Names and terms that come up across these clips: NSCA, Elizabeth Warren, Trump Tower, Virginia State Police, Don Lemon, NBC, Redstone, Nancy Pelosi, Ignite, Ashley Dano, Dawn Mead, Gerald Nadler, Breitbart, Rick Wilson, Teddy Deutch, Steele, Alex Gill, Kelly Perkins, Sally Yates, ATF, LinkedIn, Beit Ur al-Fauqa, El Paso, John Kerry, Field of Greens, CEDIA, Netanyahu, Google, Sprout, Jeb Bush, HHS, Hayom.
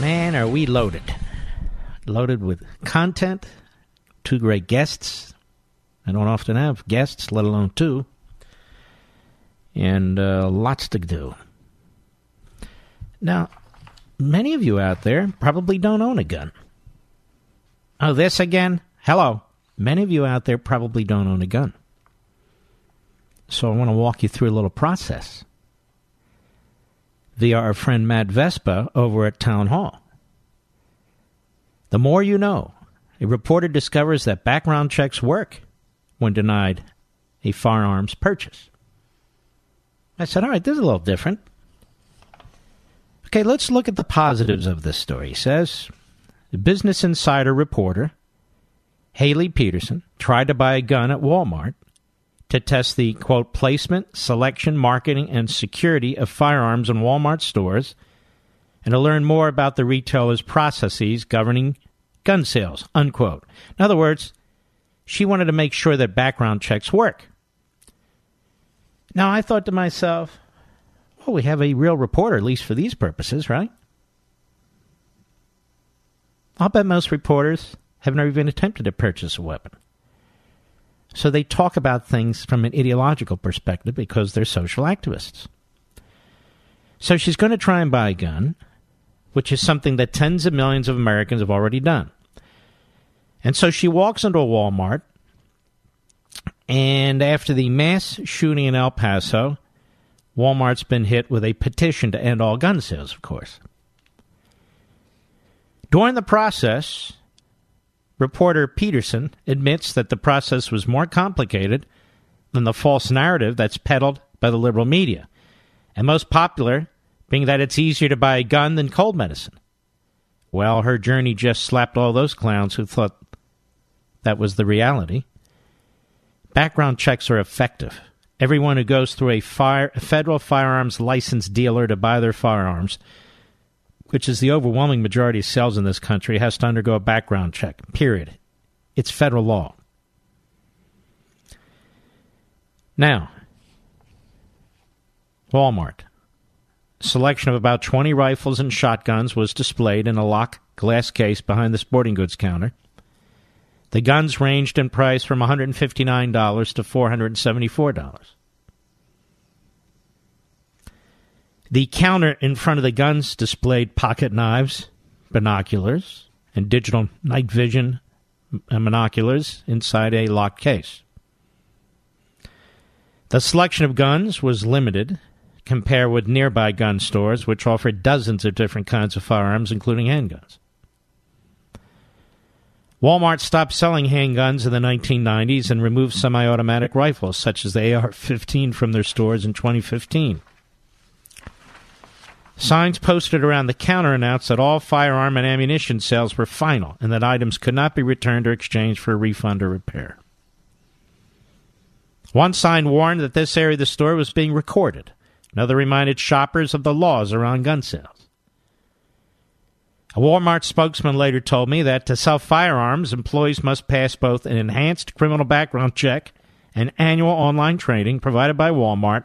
Man, are we loaded. Loaded with content, two great guests. I don't often have guests, let alone two. And lots to do. Now, many of you out there probably don't own a gun. Oh, this again? Hello. Many of you out there probably don't own a gun. So I want to walk you through a little process via our friend Matt Vespa over at Town Hall. The more you know, a reporter discovers that background checks work when denied a firearms purchase. I said, all right, this is a little different. Okay, let's look at the positives of this story. He says, the Business Insider reporter, Haley Peterson, tried to buy a gun at Walmart to test the, quote, placement, selection, marketing, and security of firearms in Walmart stores and to learn more about the retailer's processes governing gun sales, unquote. In other words, she wanted to make sure that background checks work. Now, I thought to myself, well, we have a real reporter, at least for these purposes, right? I'll bet most reporters have never even attempted to purchase a weapon. So they talk about things from an ideological perspective because they're social activists. So she's going to try and buy a gun, which is something that tens of millions of Americans have already done. And so she walks into a Walmart, and after the mass shooting in El Paso, Walmart's been hit with a petition to end all gun sales, of course. During the process, reporter Peterson admits that the process was more complicated than the false narrative that's peddled by the liberal media, and most popular being that it's easier to buy a gun than cold medicine. Well, her journey just slapped all those clowns who thought that was the reality. Background checks are effective. Everyone who goes through a federal firearms licensed dealer to buy their firearms, which is the overwhelming majority of sales in this country, has to undergo a background check, period. It's federal law. Now, Walmart. A selection of about 20 rifles and shotguns was displayed in a locked glass case behind the sporting goods counter. The guns ranged in price from $159 to $474. The counter in front of the guns displayed pocket knives, binoculars, and digital night vision monoculars inside a locked case. The selection of guns was limited, compared with nearby gun stores, which offer dozens of different kinds of firearms, including handguns. Walmart stopped selling handguns in the 1990s and removed semi-automatic rifles, such as the AR-15, from their stores in 2015. Signs posted around the counter announced that all firearm and ammunition sales were final and that items could not be returned or exchanged for a refund or repair. One sign warned that this area of the store was being recorded. Another reminded shoppers of the laws around gun sales. A Walmart spokesman later told me that to sell firearms, employees must pass both an enhanced criminal background check and annual online training provided by Walmart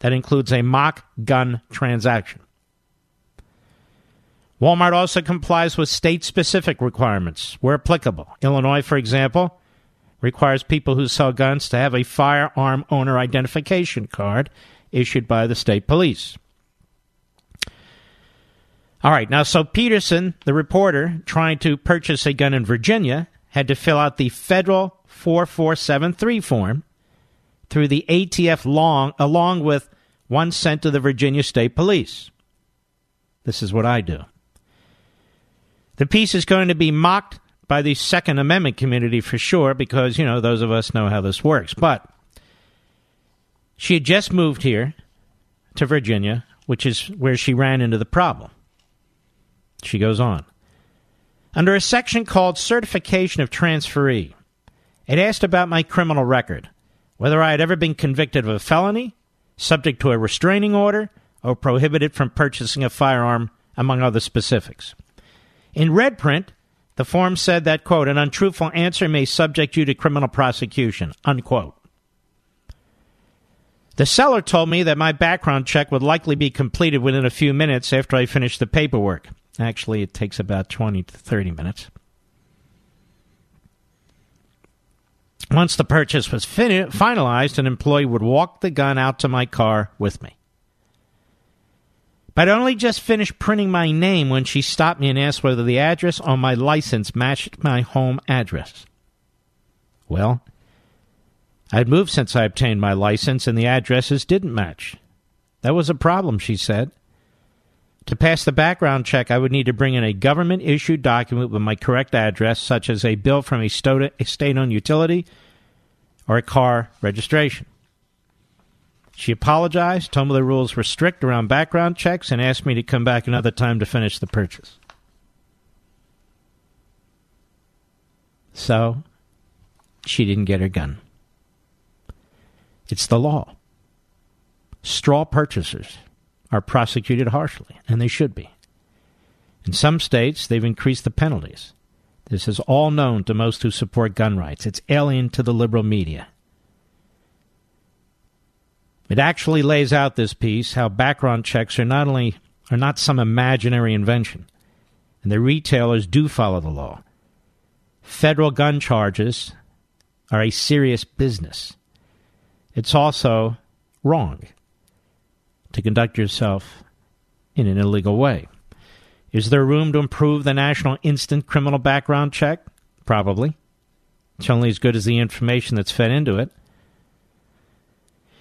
that includes a mock gun transaction. Walmart also complies with state-specific requirements where applicable. Illinois, for example, requires people who sell guns to have a firearm owner identification card issued by the state police. All right, now, so Peterson, the reporter, trying to purchase a gun in Virginia, had to fill out the federal 4473 form through the ATF along with one sent to the Virginia State Police. This is what I do. The piece is going to be mocked by the Second Amendment community for sure because, you know, those of us know how this works. But she had just moved here to Virginia, which is where she ran into the problem. She goes on. Under a section called Certification of Transferee, it asked about my criminal record, whether I had ever been convicted of a felony, subject to a restraining order, or prohibited from purchasing a firearm, among other specifics. In red print, the form said that, quote, an untruthful answer may subject you to criminal prosecution, unquote. The seller told me that my background check would likely be completed within a few minutes after I finished the paperwork. Actually, it takes about 20 to 30 minutes. Once the purchase was finalized, an employee would walk the gun out to my car with me. But I'd only just finished printing my name when she stopped me and asked whether the address on my license matched my home address. Well, I'd moved since I obtained my license and the addresses didn't match. That was a problem, she said. To pass the background check, I would need to bring in a government-issued document with my correct address, such as a bill from a state-owned utility or a car registration. She apologized, told me the rules were strict around background checks, and asked me to come back another time to finish the purchase. So, she didn't get her gun. It's the law. Straw purchasers are prosecuted harshly, and they should be. In some states, they've increased the penalties. This is all known to most who support gun rights. It's alien to the liberal media. It actually lays out, this piece, how background checks are not some imaginary invention, and the retailers do follow the law. Federal gun charges are a serious business. It's also wrong to conduct yourself in an illegal way. Is there room to improve the national instant criminal background check? Probably. It's only as good as the information that's fed into it.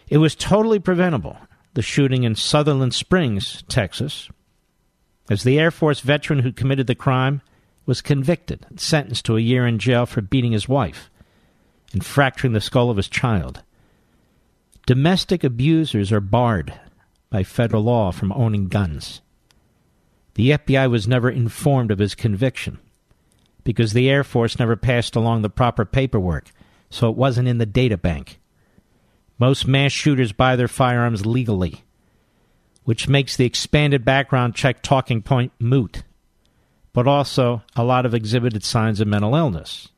It was totally preventable, the shooting in Sutherland Springs, Texas, as the Air Force veteran who committed the crime was convicted and sentenced to a year in jail for beating his wife and fracturing the skull of his child. Domestic abusers are barred by federal law from owning guns. The FBI was never informed of his conviction because the Air Force never passed along the proper paperwork, so it wasn't in the data bank. Most mass shooters buy their firearms legally, which makes the expanded background check talking point moot, but also a lot of exhibited signs of mental illness.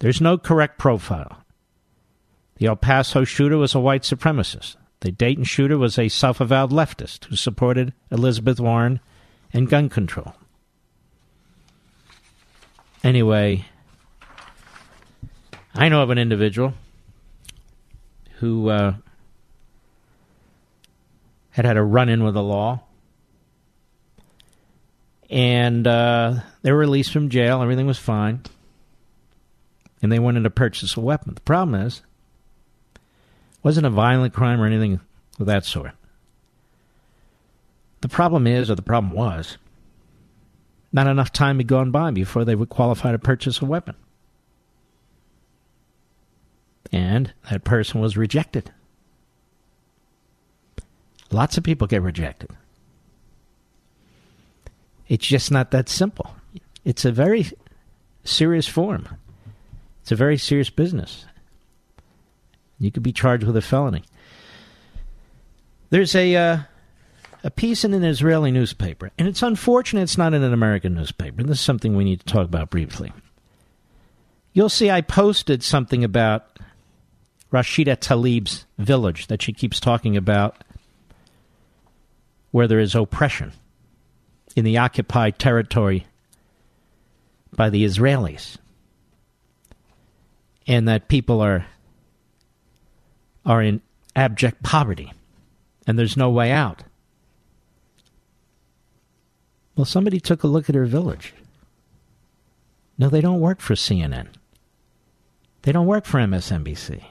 There's no correct profile. The El Paso shooter was a white supremacist. The Dayton shooter was a self-avowed leftist who supported Elizabeth Warren and gun control. Anyway, I know of an individual who had a run-in with the law, and they were released from jail. Everything was fine, and they wanted to purchase a weapon. The problem is, wasn't a violent crime or anything of that sort. The problem is, or the problem was, not enough time had gone by before they would qualify to purchase a weapon. And that person was rejected. Lots of people get rejected. It's just not that simple. It's a very serious form. It's a very serious business. You could be charged with a felony. There's a piece in an Israeli newspaper, and it's unfortunate it's not in an American newspaper. This is something we need to talk about briefly. You'll see I posted something about Rashida Tlaib's village that she keeps talking about, where there is oppression in the occupied territory by the Israelis, and that people are in abject poverty, and there's no way out. Well, somebody took a look at her village. No, they don't work for CNN. They don't work for MSNBC.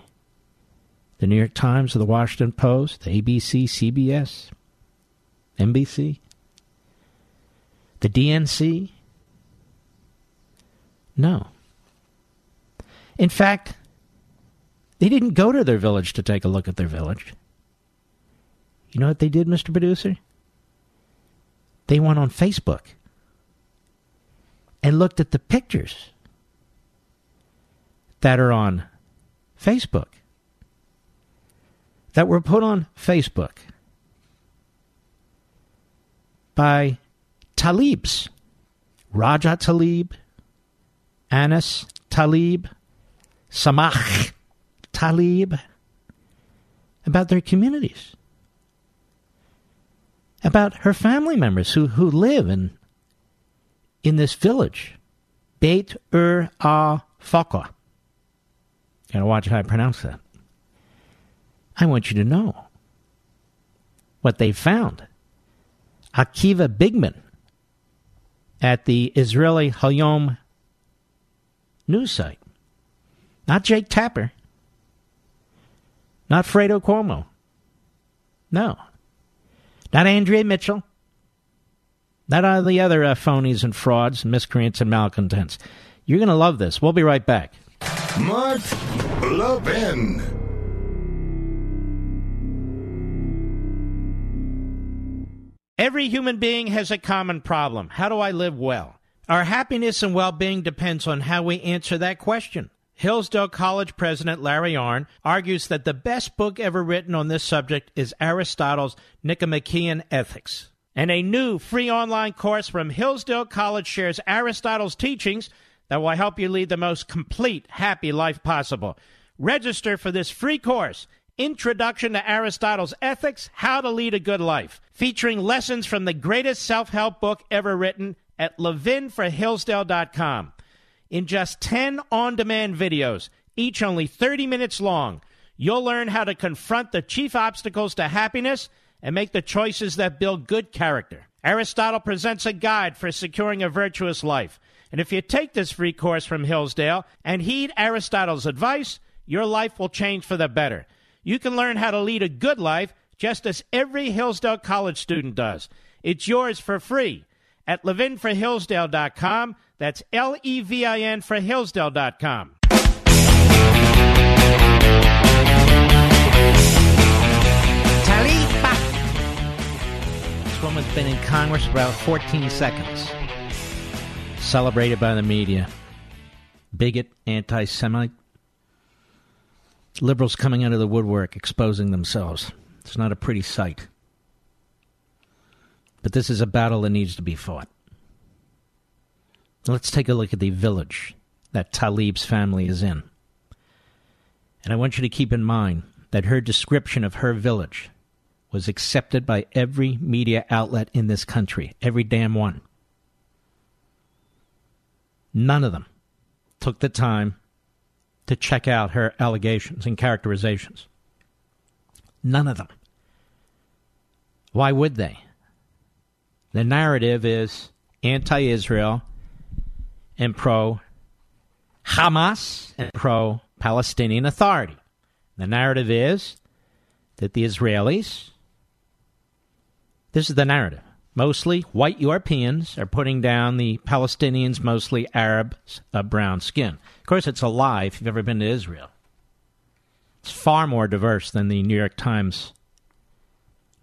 The New York Times or the Washington Post, ABC, CBS, NBC, the DNC. No. In fact, they didn't go to their village to take a look at their village. You know what they did, Mr. Producer? They went on Facebook and looked at the pictures that are on Facebook, that were put on Facebook by Talibs, Raja Talib, Anas Talib, Samah Talib, about their communities, about her family members who live in this village, Beit Ur al-Fauqa. Gotta watch how I pronounce that. I want you to know what they found. Akiva Bigman at the Israeli Hayom news site. Not Jake Tapper. Not Fredo Cuomo. No. Not Andrea Mitchell. Not all the other phonies and frauds and miscreants and malcontents. You're going to love this. We'll be right back. Mark Levin. Every human being has a common problem. How do I live well? Our happiness and well-being depends on how we answer that question. Hillsdale College President Larry Arnn argues that the best book ever written on this subject is Aristotle's Nicomachean Ethics. And a new free online course from Hillsdale College shares Aristotle's teachings that will help you lead the most complete, happy life possible. Register for this free course, Introduction to Aristotle's Ethics, How to Lead a Good Life, featuring lessons from the greatest self-help book ever written at levinforhillsdale.com. In just 10 on-demand videos, each only 30 minutes long, you'll learn how to confront the chief obstacles to happiness and make the choices that build good character. Aristotle presents a guide for securing a virtuous life. And if you take this free course from Hillsdale and heed Aristotle's advice, your life will change for the better. You can learn how to lead a good life just as every Hillsdale College student does. It's yours for free at levinforhillsdale.com. That's L-E-V-I-N for Hillsdale.com. Talipa. This woman's been in Congress for about 14 seconds. Celebrated by the media. Bigot, anti-Semite. Liberals coming out of the woodwork, exposing themselves. It's not a pretty sight. But this is a battle that needs to be fought. Let's take a look at the village that Talib's family is in. And I want you to keep in mind that her description of her village was accepted by every media outlet in this country. Every damn one. None of them took the time to check out her allegations and characterizations. None of them. Why would they? The narrative is anti-Israel and pro-Hamas and pro-Palestinian Authority. The narrative is that the Israelis, this is the narrative, mostly white Europeans are putting down the Palestinians, mostly Arabs of brown skin. Of course, it's a lie if you've ever been to Israel. It's far more diverse than the New York Times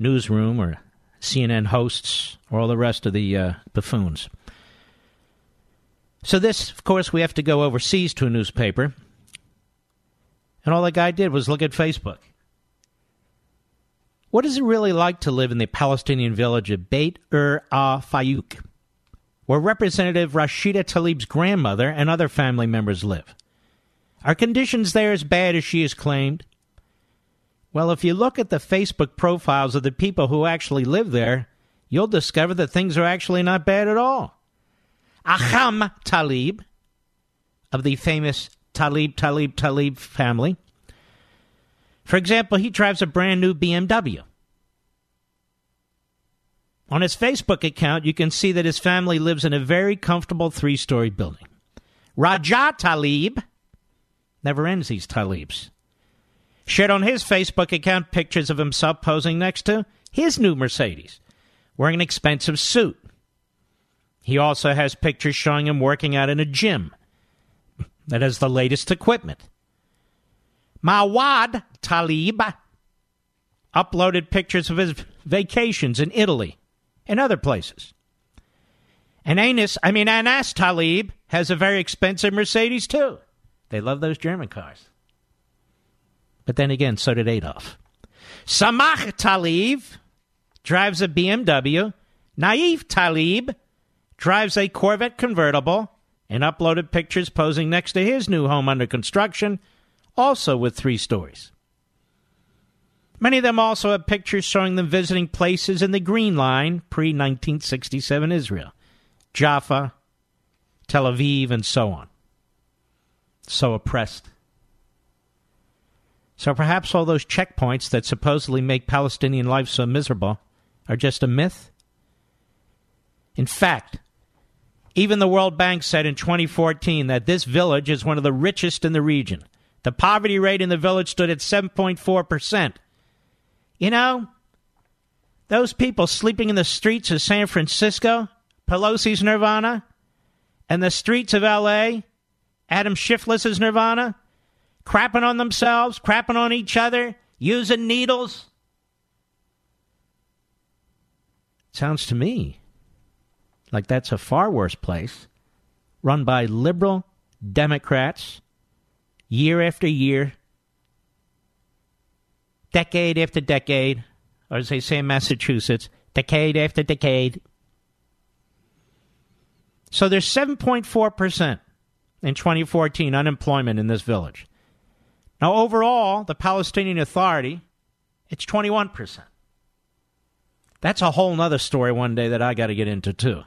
newsroom or CNN hosts or all the rest of the buffoons. So this, of course, we have to go overseas to a newspaper. And all that guy did was look at Facebook. What is it really like to live in the Palestinian village of Beit Ur al-Fauqa, where Representative Rashida Tlaib's grandmother and other family members live? Are conditions there as bad as she has claimed? Well, if you look at the Facebook profiles of the people who actually live there, you'll discover that things are actually not bad at all. Aham Talib, of the famous Talib family, for example, he drives a brand new BMW. On his Facebook account, you can see that his family lives in a very comfortable three-story building. Rashida Tlaib, never ends these Tlaibs, shared on his Facebook account pictures of himself posing next to his new Mercedes, wearing an expensive suit. He also has pictures showing him working out in a gym that has the latest equipment. Mawad Tlaib uploaded pictures of his vacations in Italy and other places. And Anas Tlaib has a very expensive Mercedes, too. They love those German cars. But then again, so did Adolf. Samach Tlaib drives a BMW. Naif Tlaib drives a Corvette convertible and uploaded pictures posing next to his new home under construction, also with 3 stories. Many of them also have pictures showing them visiting places in the Green Line, pre-1967 Israel, Jaffa, Tel Aviv, and so on. So oppressed. So perhaps all those checkpoints that supposedly make Palestinian life so miserable are just a myth? In fact, even the World Bank said in 2014 that this village is one of the richest in the region. The poverty rate in the village stood at 7.4%. You know, those people sleeping in the streets of San Francisco, Pelosi's Nirvana, and the streets of L.A., Adam Schiffless's Nirvana, crapping on themselves, crapping on each other, using needles. Sounds to me like that's a far worse place, run by liberal Democrats, year after year, decade after decade, or as they say in Massachusetts, decade after decade. So there's 7.4% in 2014 unemployment in this village. Now overall, the Palestinian Authority, it's 21%. That's a whole nother story one day that I got to get into too.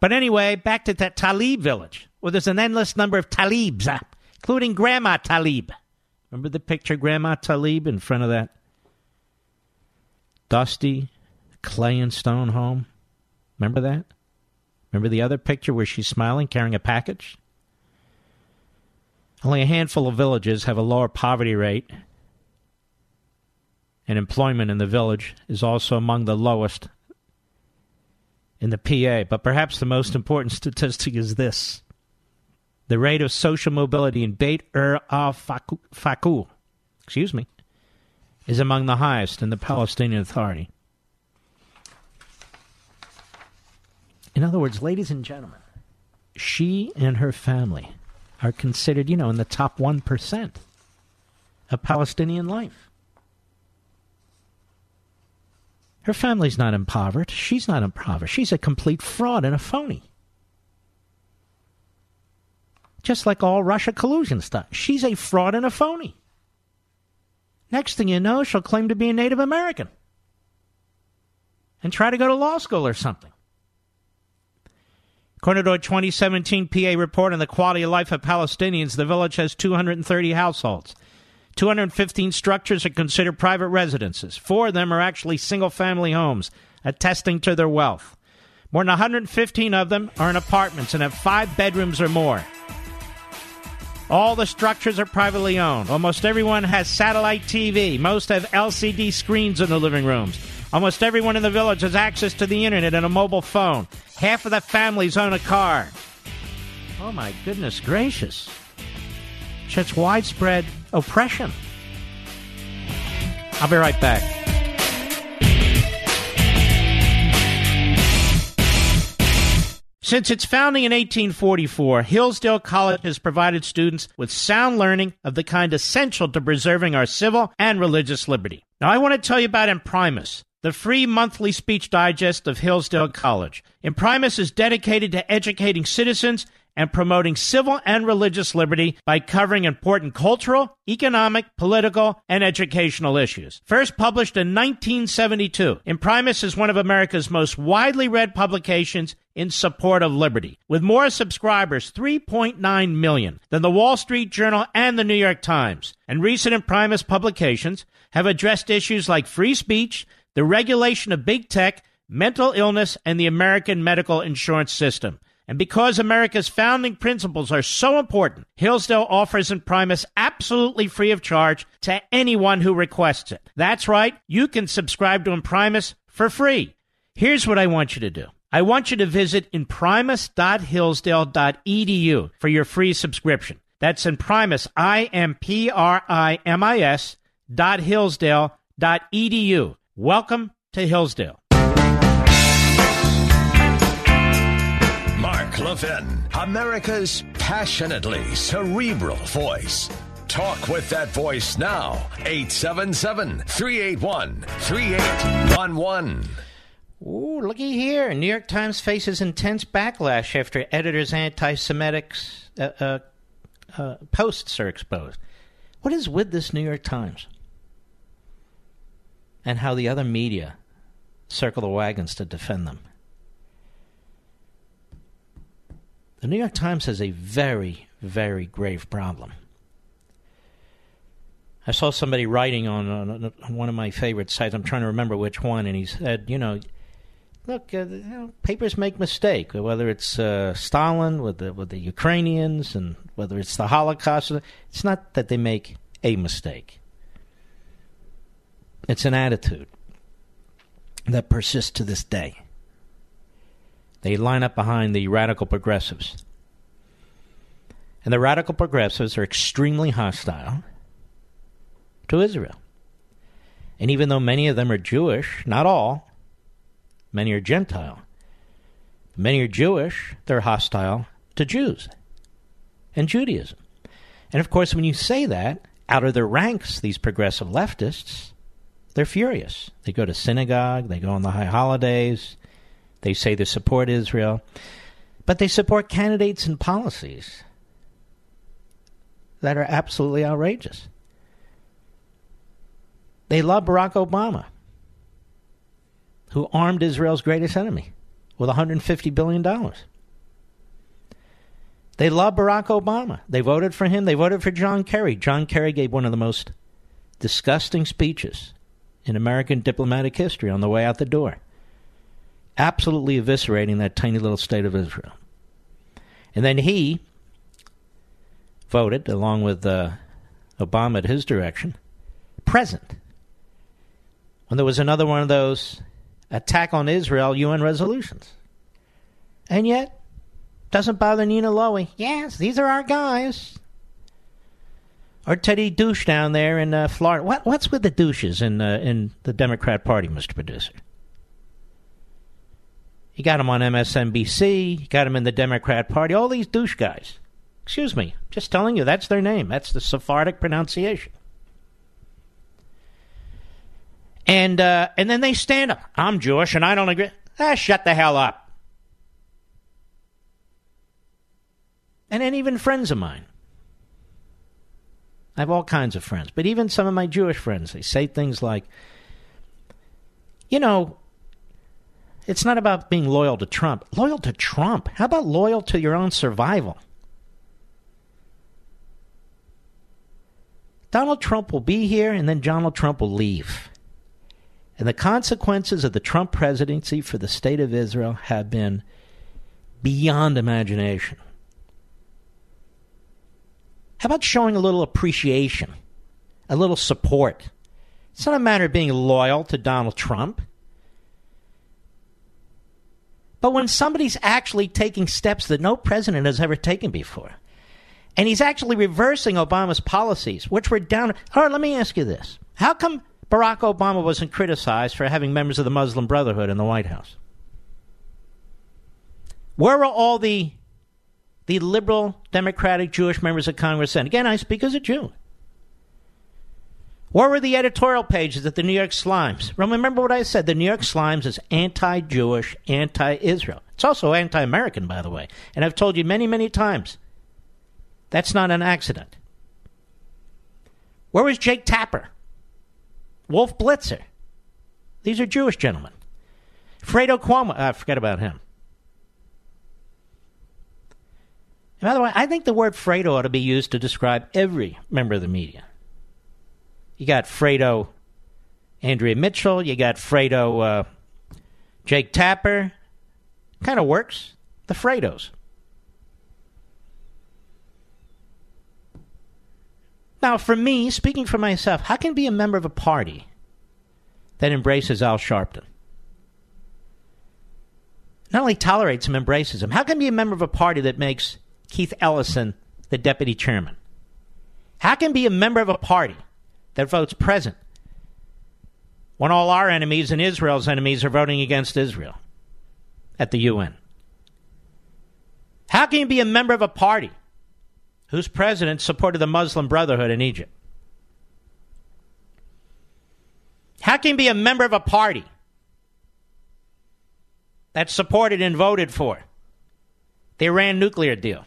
But anyway, back to that Tlaib village, where there's an endless number of Tlaibs, including Grandma Tlaib. Remember the picture of Grandma Tlaib in front of that dusty clay and stone home? Remember that? Remember the other picture where she's smiling, carrying a package? Only a handful of villages have a lower poverty rate, and employment in the village is also among the lowest in the PA. But perhaps the most important statistic is this. The rate of social mobility in Beit Ur al-Fauqa, is among the highest in the Palestinian Authority. In other words, ladies and gentlemen, she and her family are considered, you know, in the top 1% of Palestinian life. Her family's not impoverished. She's not impoverished. She's a complete fraud and a phony. Just like all Russia collusion stuff. She's a fraud and a phony. Next thing you know, she'll claim to be a Native American and try to go to law school or something. According to a 2017 PA report on the quality of life of Palestinians, the village has 230 households. 215 structures are considered private residences. 4 of them are actually single-family homes, attesting to their wealth. More than 115 of them are in apartments and have 5 bedrooms or more. All the structures are privately owned. Almost everyone has satellite TV. Most have LCD screens in the living rooms. Almost everyone in the village has access to the internet and a mobile phone. Half of the families own a car. Oh my goodness gracious. Such widespread oppression. I'll be right back. Since its founding in 1844, Hillsdale College has provided students with sound learning of the kind essential to preserving our civil and religious liberty. Now, I want to tell you about Imprimis, the free monthly speech digest of Hillsdale College. Imprimis is dedicated to educating citizens and promoting civil and religious liberty by covering important cultural, economic, political, and educational issues. First published in 1972, Imprimis is one of America's most widely read publications in support of liberty, with more subscribers, 3.9 million, than the Wall Street Journal and the New York Times. And recent Imprimis publications have addressed issues like free speech, the regulation of big tech, mental illness, and the American medical insurance system. And because America's founding principles are so important, Hillsdale offers Imprimis absolutely free of charge to anyone who requests it. That's right, you can subscribe to Imprimis for free. Here's what I want you to do. I want you to visit imprimis.hillsdale.edu for your free subscription. That's Imprimis, imprimis.hillsdale.edu. Welcome to Hillsdale. Mark Levin, America's passionately cerebral voice. Talk with that voice now. 877-381-3811. Ooh, looky here. New York Times faces intense backlash after editors' anti-Semitic posts are exposed. What is with this New York Times? And how the other media circle the wagons to defend them. The New York Times has a very, very grave problem. I saw somebody writing on one of my favorite sites. I'm trying to remember which one. And he said, you know, look, papers make mistakes, whether it's Stalin with the Ukrainians and whether it's the Holocaust. It's not that they make a mistake. It's an attitude that persists to this day. They line up behind the radical progressives. And the radical progressives are extremely hostile to Israel. And even though many of them are Jewish, not all, many are Gentile. Many are Jewish, they're hostile to Jews and Judaism. And of course, when you say that, out of their ranks, these progressive leftists, they're furious. They go to synagogue, they go on the high holidays, they say they support Israel, but they support candidates and policies that are absolutely outrageous. They love Barack Obama, who armed Israel's greatest enemy with $150 billion. They love Barack Obama. They voted for him. They voted for John Kerry. John Kerry gave one of the most disgusting speeches in American diplomatic history on the way out the door, absolutely eviscerating that tiny little state of Israel. And then he voted, along with Obama at his direction, present when there was another one of those attack on Israel UN resolutions. And yet, doesn't bother Nina Lowey. Yes, these are our guys. Or Teddy Deutch down there in Florida. What's with the douches in the Democrat Party, Mr. Producer? You got them on MSNBC. You got them in the Democrat Party. All these douche guys. Excuse me. Just telling you, that's their name. That's the Sephardic pronunciation. And then they stand up. I'm Jewish and I don't agree. Shut the hell up. And then even friends of mine. I have all kinds of friends, but even some of my Jewish friends, they say things like, you know, it's not about being loyal to Trump. Loyal to Trump? How about loyal to your own survival? Donald Trump will be here, and then Donald Trump will leave. And the consequences of the Trump presidency for the state of Israel have been beyond imagination. How about showing a little appreciation, a little support? It's not a matter of being loyal to Donald Trump. But when somebody's actually taking steps that no president has ever taken before, and he's actually reversing Obama's policies, which were down... All right, let me ask you this. How come Barack Obama wasn't criticized for having members of the Muslim Brotherhood in the White House? Where were all the liberal, democratic, Jewish members of Congress? And again, I speak as a Jew. Where were the editorial pages at the New York Slimes? Remember what I said. The New York Slimes is anti-Jewish, anti-Israel. It's also anti-American, by the way. And I've told you many, many times, that's not an accident. Where was Jake Tapper? Wolf Blitzer? These are Jewish gentlemen. Fredo Cuomo. Forget about him. By the way, I think the word Fredo ought to be used to describe every member of the media. You got Fredo Andrea Mitchell. You got Fredo Jake Tapper. Kind of works. The Fredos. Now, for me, speaking for myself, how can I be a member of a party that embraces Al Sharpton? Not only tolerates him, embraces him. How can I be a member of a party that makes Keith Ellison the deputy chairman? How can I be a member of a party that votes present when all our enemies and Israel's enemies are voting against Israel at the UN? How can you be a member of a party whose president supported the Muslim Brotherhood in Egypt? How can you be a member of a party that supported and voted for the Iran nuclear deal?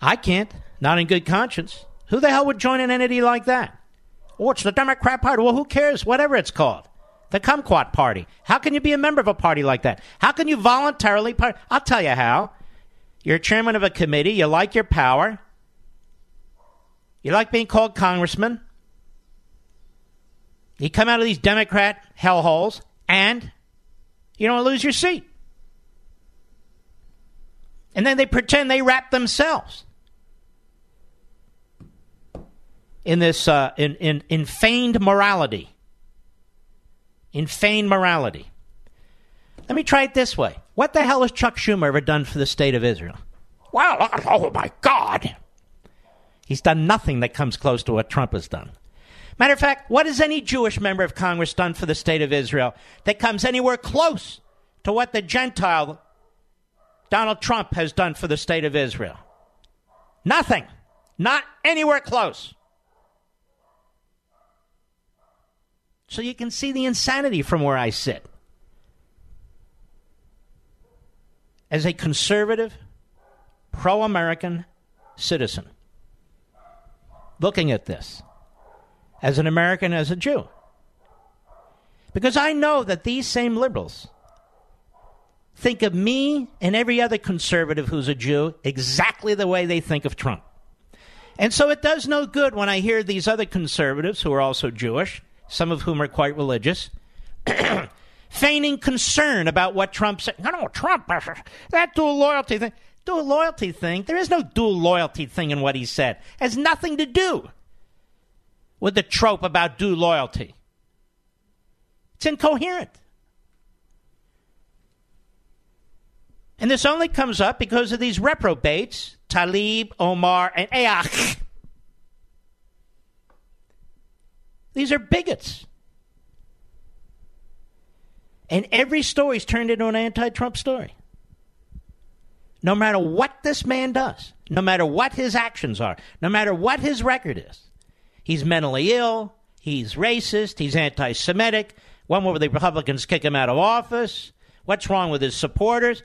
I can't. Not in good conscience. Who the hell would join an entity like that? Oh, it's the Democrat Party. Well, who cares? Whatever it's called. The Kumquat Party. How can you be a member of a party like that? How can you voluntarily... I'll tell you how. You're chairman of a committee. You like your power. You like being called congressman. You come out of these Democrat hellholes, and you don't lose your seat. And then they pretend they wrap themselves in this in feigned morality. In feigned morality. Let me try it this way. What the hell has Chuck Schumer ever done for the state of Israel? Well, oh my God. He's done nothing that comes close to what Trump has done. Matter of fact, what has any Jewish member of Congress done for the state of Israel that comes anywhere close to what the Gentile Donald Trump has done for the state of Israel? Nothing. Not anywhere close. So you can see the insanity from where I sit. As a conservative, pro-American citizen, looking at this, as an American, as a Jew. Because I know that these same liberals think of me and every other conservative who's a Jew exactly the way they think of Trump. And so it does no good when I hear these other conservatives who are also Jewish, some of whom are quite religious, feigning concern about what Trump said. No, Trump, that dual loyalty thing. Dual loyalty thing? There is no dual loyalty thing in what he said. It has nothing to do with the trope about dual loyalty. It's incoherent. And this only comes up because of these reprobates, Tlaib, Omar, and Ayach. These are bigots. And every story's turned into an anti-Trump story. No matter what this man does, no matter what his actions are, no matter what his record is, he's mentally ill, he's racist, he's anti-Semitic. One where the Republicans kick him out of office. What's wrong with his supporters?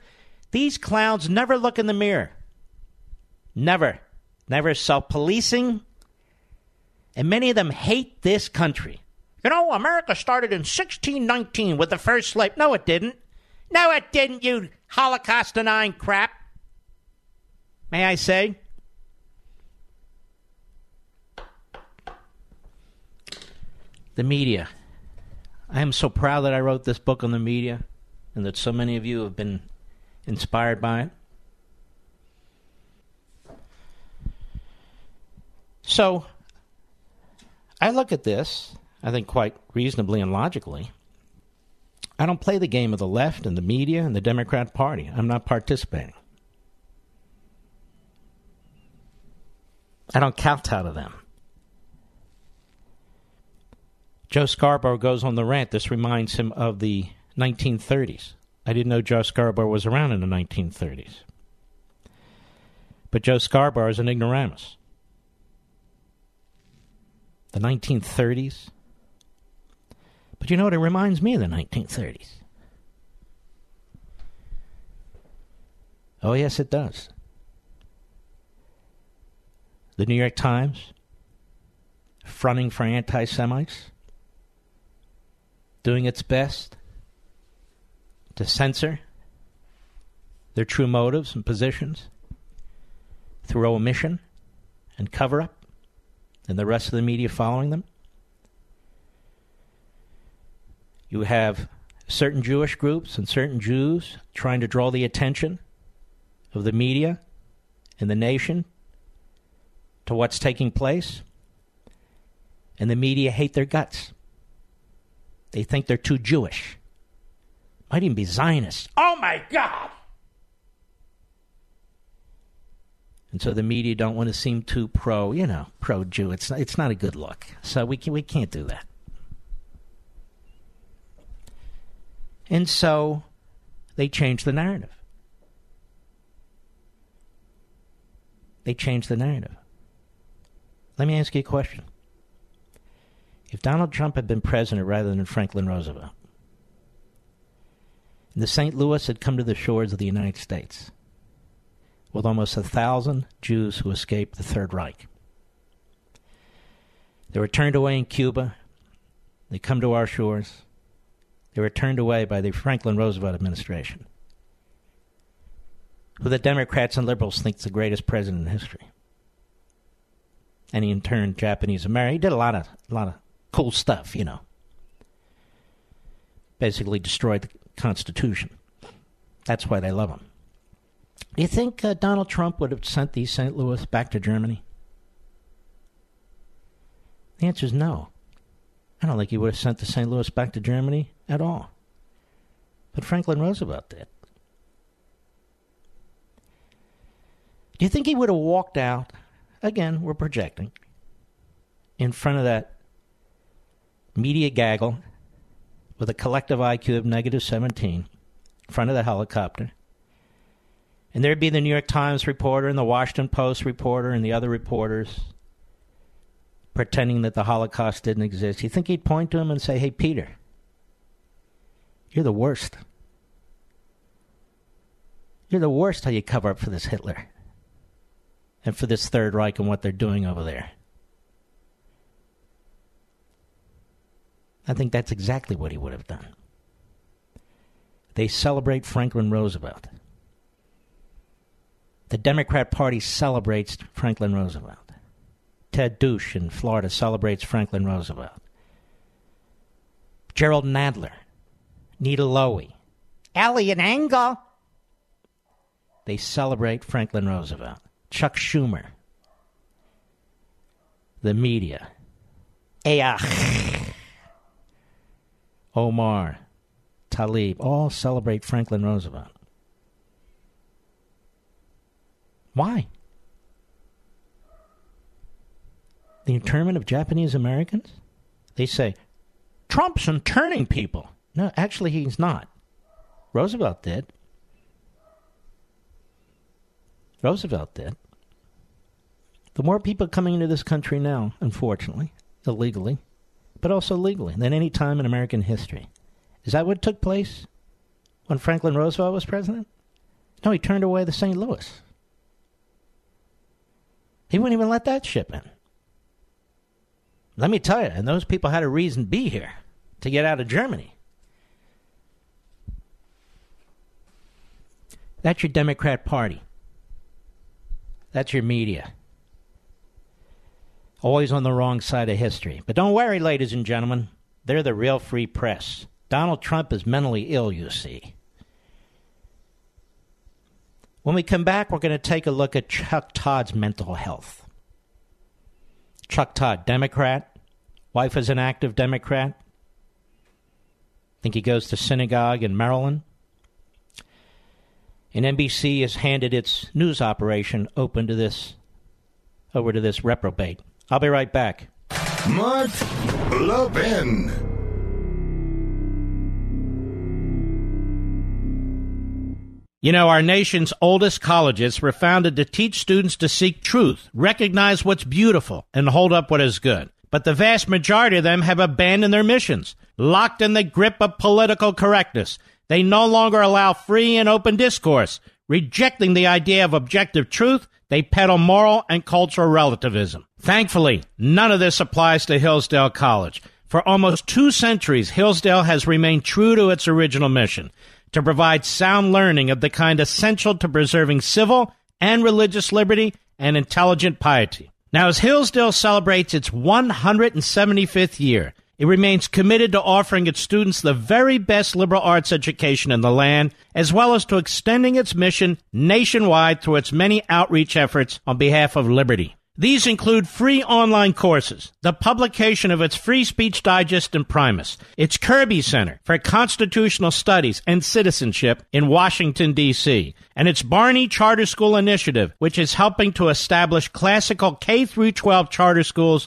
These clowns never look in the mirror. Never. Never self-policing. And many of them hate this country. You know, America started in 1619 with the first slave. No, it didn't. No, it didn't, you Holocaust-denying crap. May I say? The media. I am so proud that I wrote this book on the media and that so many of you have been inspired by it. So... I look at this, I think quite reasonably and logically. I don't play the game of the left and the media and the Democrat Party. I'm not participating. I don't kowtow to them. Joe Scarborough goes on the rant. This reminds him of the 1930s. I didn't know Joe Scarborough was around in the 1930s. But Joe Scarborough is an ignoramus. The 1930s. But you know what? It reminds me of the 1930s. Oh, yes, it does. The New York Times fronting for anti-Semites, doing its best to censor their true motives and positions through omission and cover-up. And the rest of the media following them. You have certain Jewish groups and certain Jews trying to draw the attention of the media and the nation to what's taking place. And the media hate their guts. They think they're too Jewish. Might even be Zionists. Oh, my God! And so the media don't want to seem too pro-Jew. It's not a good look. So we can't do that. And so they change the narrative. They change the narrative. Let me ask you a question. If Donald Trump had been president rather than Franklin Roosevelt, and the St. Louis had come to the shores of the United States with almost 1,000 Jews who escaped the Third Reich. They were turned away in Cuba. They come to our shores. They were turned away by the Franklin Roosevelt administration, who the Democrats and liberals think is the greatest president in history. And he interned Japanese Americans. He did a lot of cool stuff, you know. Basically destroyed the Constitution. That's why they love him. Do you think Donald Trump would have sent these St. Louis back to Germany? The answer is no. I don't think he would have sent the St. Louis back to Germany at all. But Franklin Roosevelt did. Do you think he would have walked out, again, we're projecting, in front of that media gaggle with a collective IQ of negative 17, in front of the helicopter, and there'd be the New York Times reporter and the Washington Post reporter and the other reporters pretending that the Holocaust didn't exist? You think he'd point to him and say, "Hey, Peter, you're the worst. You're the worst how you cover up for this Hitler and for this Third Reich and what they're doing over there"? I think that's exactly what he would have done. They celebrate Franklin Roosevelt. The Democrat Party celebrates Franklin Roosevelt. Ted Deutch in Florida celebrates Franklin Roosevelt. Gerald Nadler, Nina Lowey, Elliot Engel. They celebrate Franklin Roosevelt. Chuck Schumer. The media. Omar, Tlaib, all celebrate Franklin Roosevelt. Why? The internment of Japanese Americans? They say, Trump's interning people. No, actually he's not. Roosevelt did. Roosevelt did. The more people coming into this country now, unfortunately, illegally, but also legally, than any time in American history. Is that what took place when Franklin Roosevelt was president? No, he turned away the St. Louis. He wouldn't even let that ship in. Let me tell you, and those people had a reason to be here, to get out of Germany. That's your Democrat Party. That's your media. Always on the wrong side of history. But don't worry, ladies and gentlemen. They're the real free press. Donald Trump is mentally ill, you see. When we come back, we're going to take a look at Chuck Todd's mental health. Chuck Todd, Democrat. Wife is an active Democrat. Think he goes to synagogue in Maryland. And NBC has handed its news operation over to this reprobate. I'll be right back. Mark Levin. You know, our nation's oldest colleges were founded to teach students to seek truth, recognize what's beautiful, and hold up what is good. But the vast majority of them have abandoned their missions, locked in the grip of political correctness. They no longer allow free and open discourse. Rejecting the idea of objective truth, they peddle moral and cultural relativism. Thankfully, none of this applies to Hillsdale College. For almost 2 centuries, Hillsdale has remained true to its original mission, to provide sound learning of the kind essential to preserving civil and religious liberty and intelligent piety. Now, as Hillsdale celebrates its 175th year, It remains committed to offering its students the very best liberal arts education in the land, as well as to extending its mission nationwide through its many outreach efforts on behalf of liberty. These include free online courses, the publication of its Free Speech Digest and Primus, its Kirby Center for Constitutional Studies and Citizenship in Washington, D.C., and its Barney Charter School Initiative, which is helping to establish classical K-12 charter schools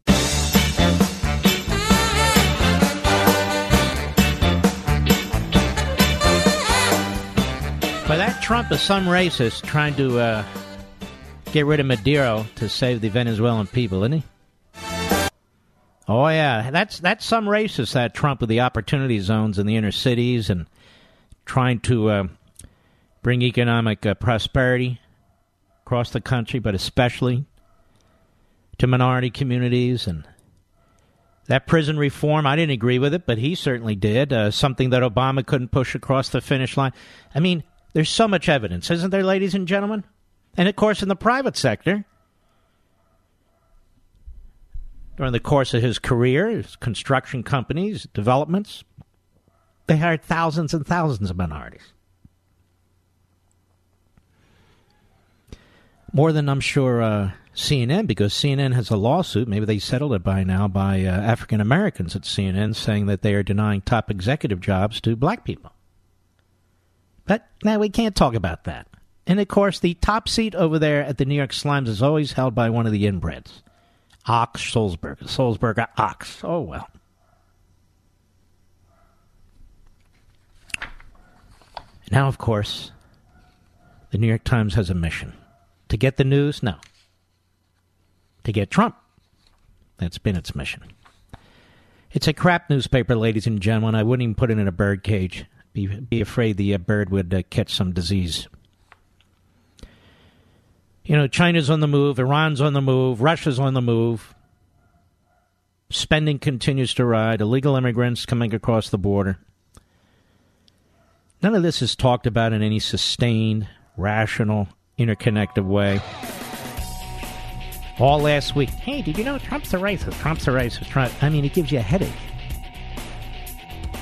By that, Trump is some racist trying to get rid of Maduro to save the Venezuelan people, isn't he? Oh, yeah, that's some racist, that Trump, with the opportunity zones in the inner cities and trying to bring economic prosperity across the country, but especially to minority communities. And that prison reform, I didn't agree with it, but he certainly did, something that Obama couldn't push across the finish line. I mean, there's so much evidence, isn't there, ladies and gentlemen? And, of course, in the private sector, during the course of his career, his construction companies, developments, they hired thousands and thousands of minorities. More than, I'm sure, CNN, because CNN has a lawsuit, maybe they settled it by now, by African Americans at CNN, saying that they are denying top executive jobs to black people. But now we can't talk about that. And, of course, the top seat over there at the New York Slimes is always held by one of the inbreds. Ox Sulzberger. Sulzberger Ox. Oh, well. Now, of course, the New York Times has a mission. To get the news? No. To get Trump. That's been its mission. It's a crap newspaper, ladies and gentlemen. I wouldn't even put it in a bird cage. Be afraid the bird would catch some disease. You know, China's on the move, Iran's on the move, Russia's on the move. Spending continues to rise, illegal immigrants coming across the border. None of this is talked about in any sustained, rational, interconnected way. All last week, hey, did you know Trump's a racist? Trump's a racist. Trump. I mean, it gives you a headache.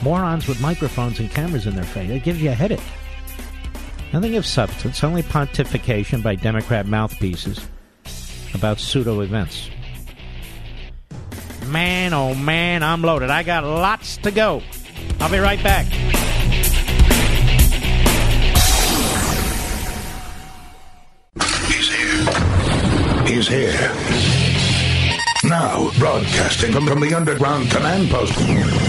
Morons with microphones and cameras in their face, it gives you a headache. Nothing of substance, only pontification by Democrat mouthpieces about pseudo-events. Man, oh man, I'm loaded. I got lots to go. I'll be right back. He's here. He's here. Now, broadcasting from the underground command post.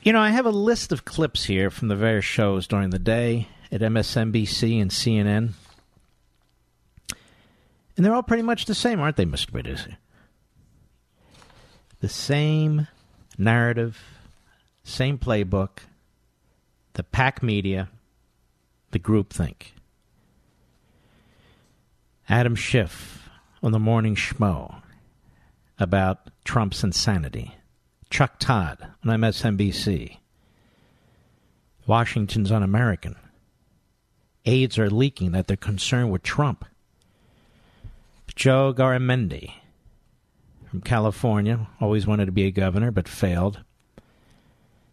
You know, I have a list of clips here from the various shows during the day at MSNBC and CNN. And they're all pretty much the same, aren't they, Mr. Producer? The same narrative, same playbook, the PAC media, the groupthink. Adam Schiff on the morning schmo about Trump's insanity. Chuck Todd on MSNBC. Washington's un-American. Aides are leaking that they're concerned with Trump. Joe Garamendi from California, always wanted to be a governor but failed.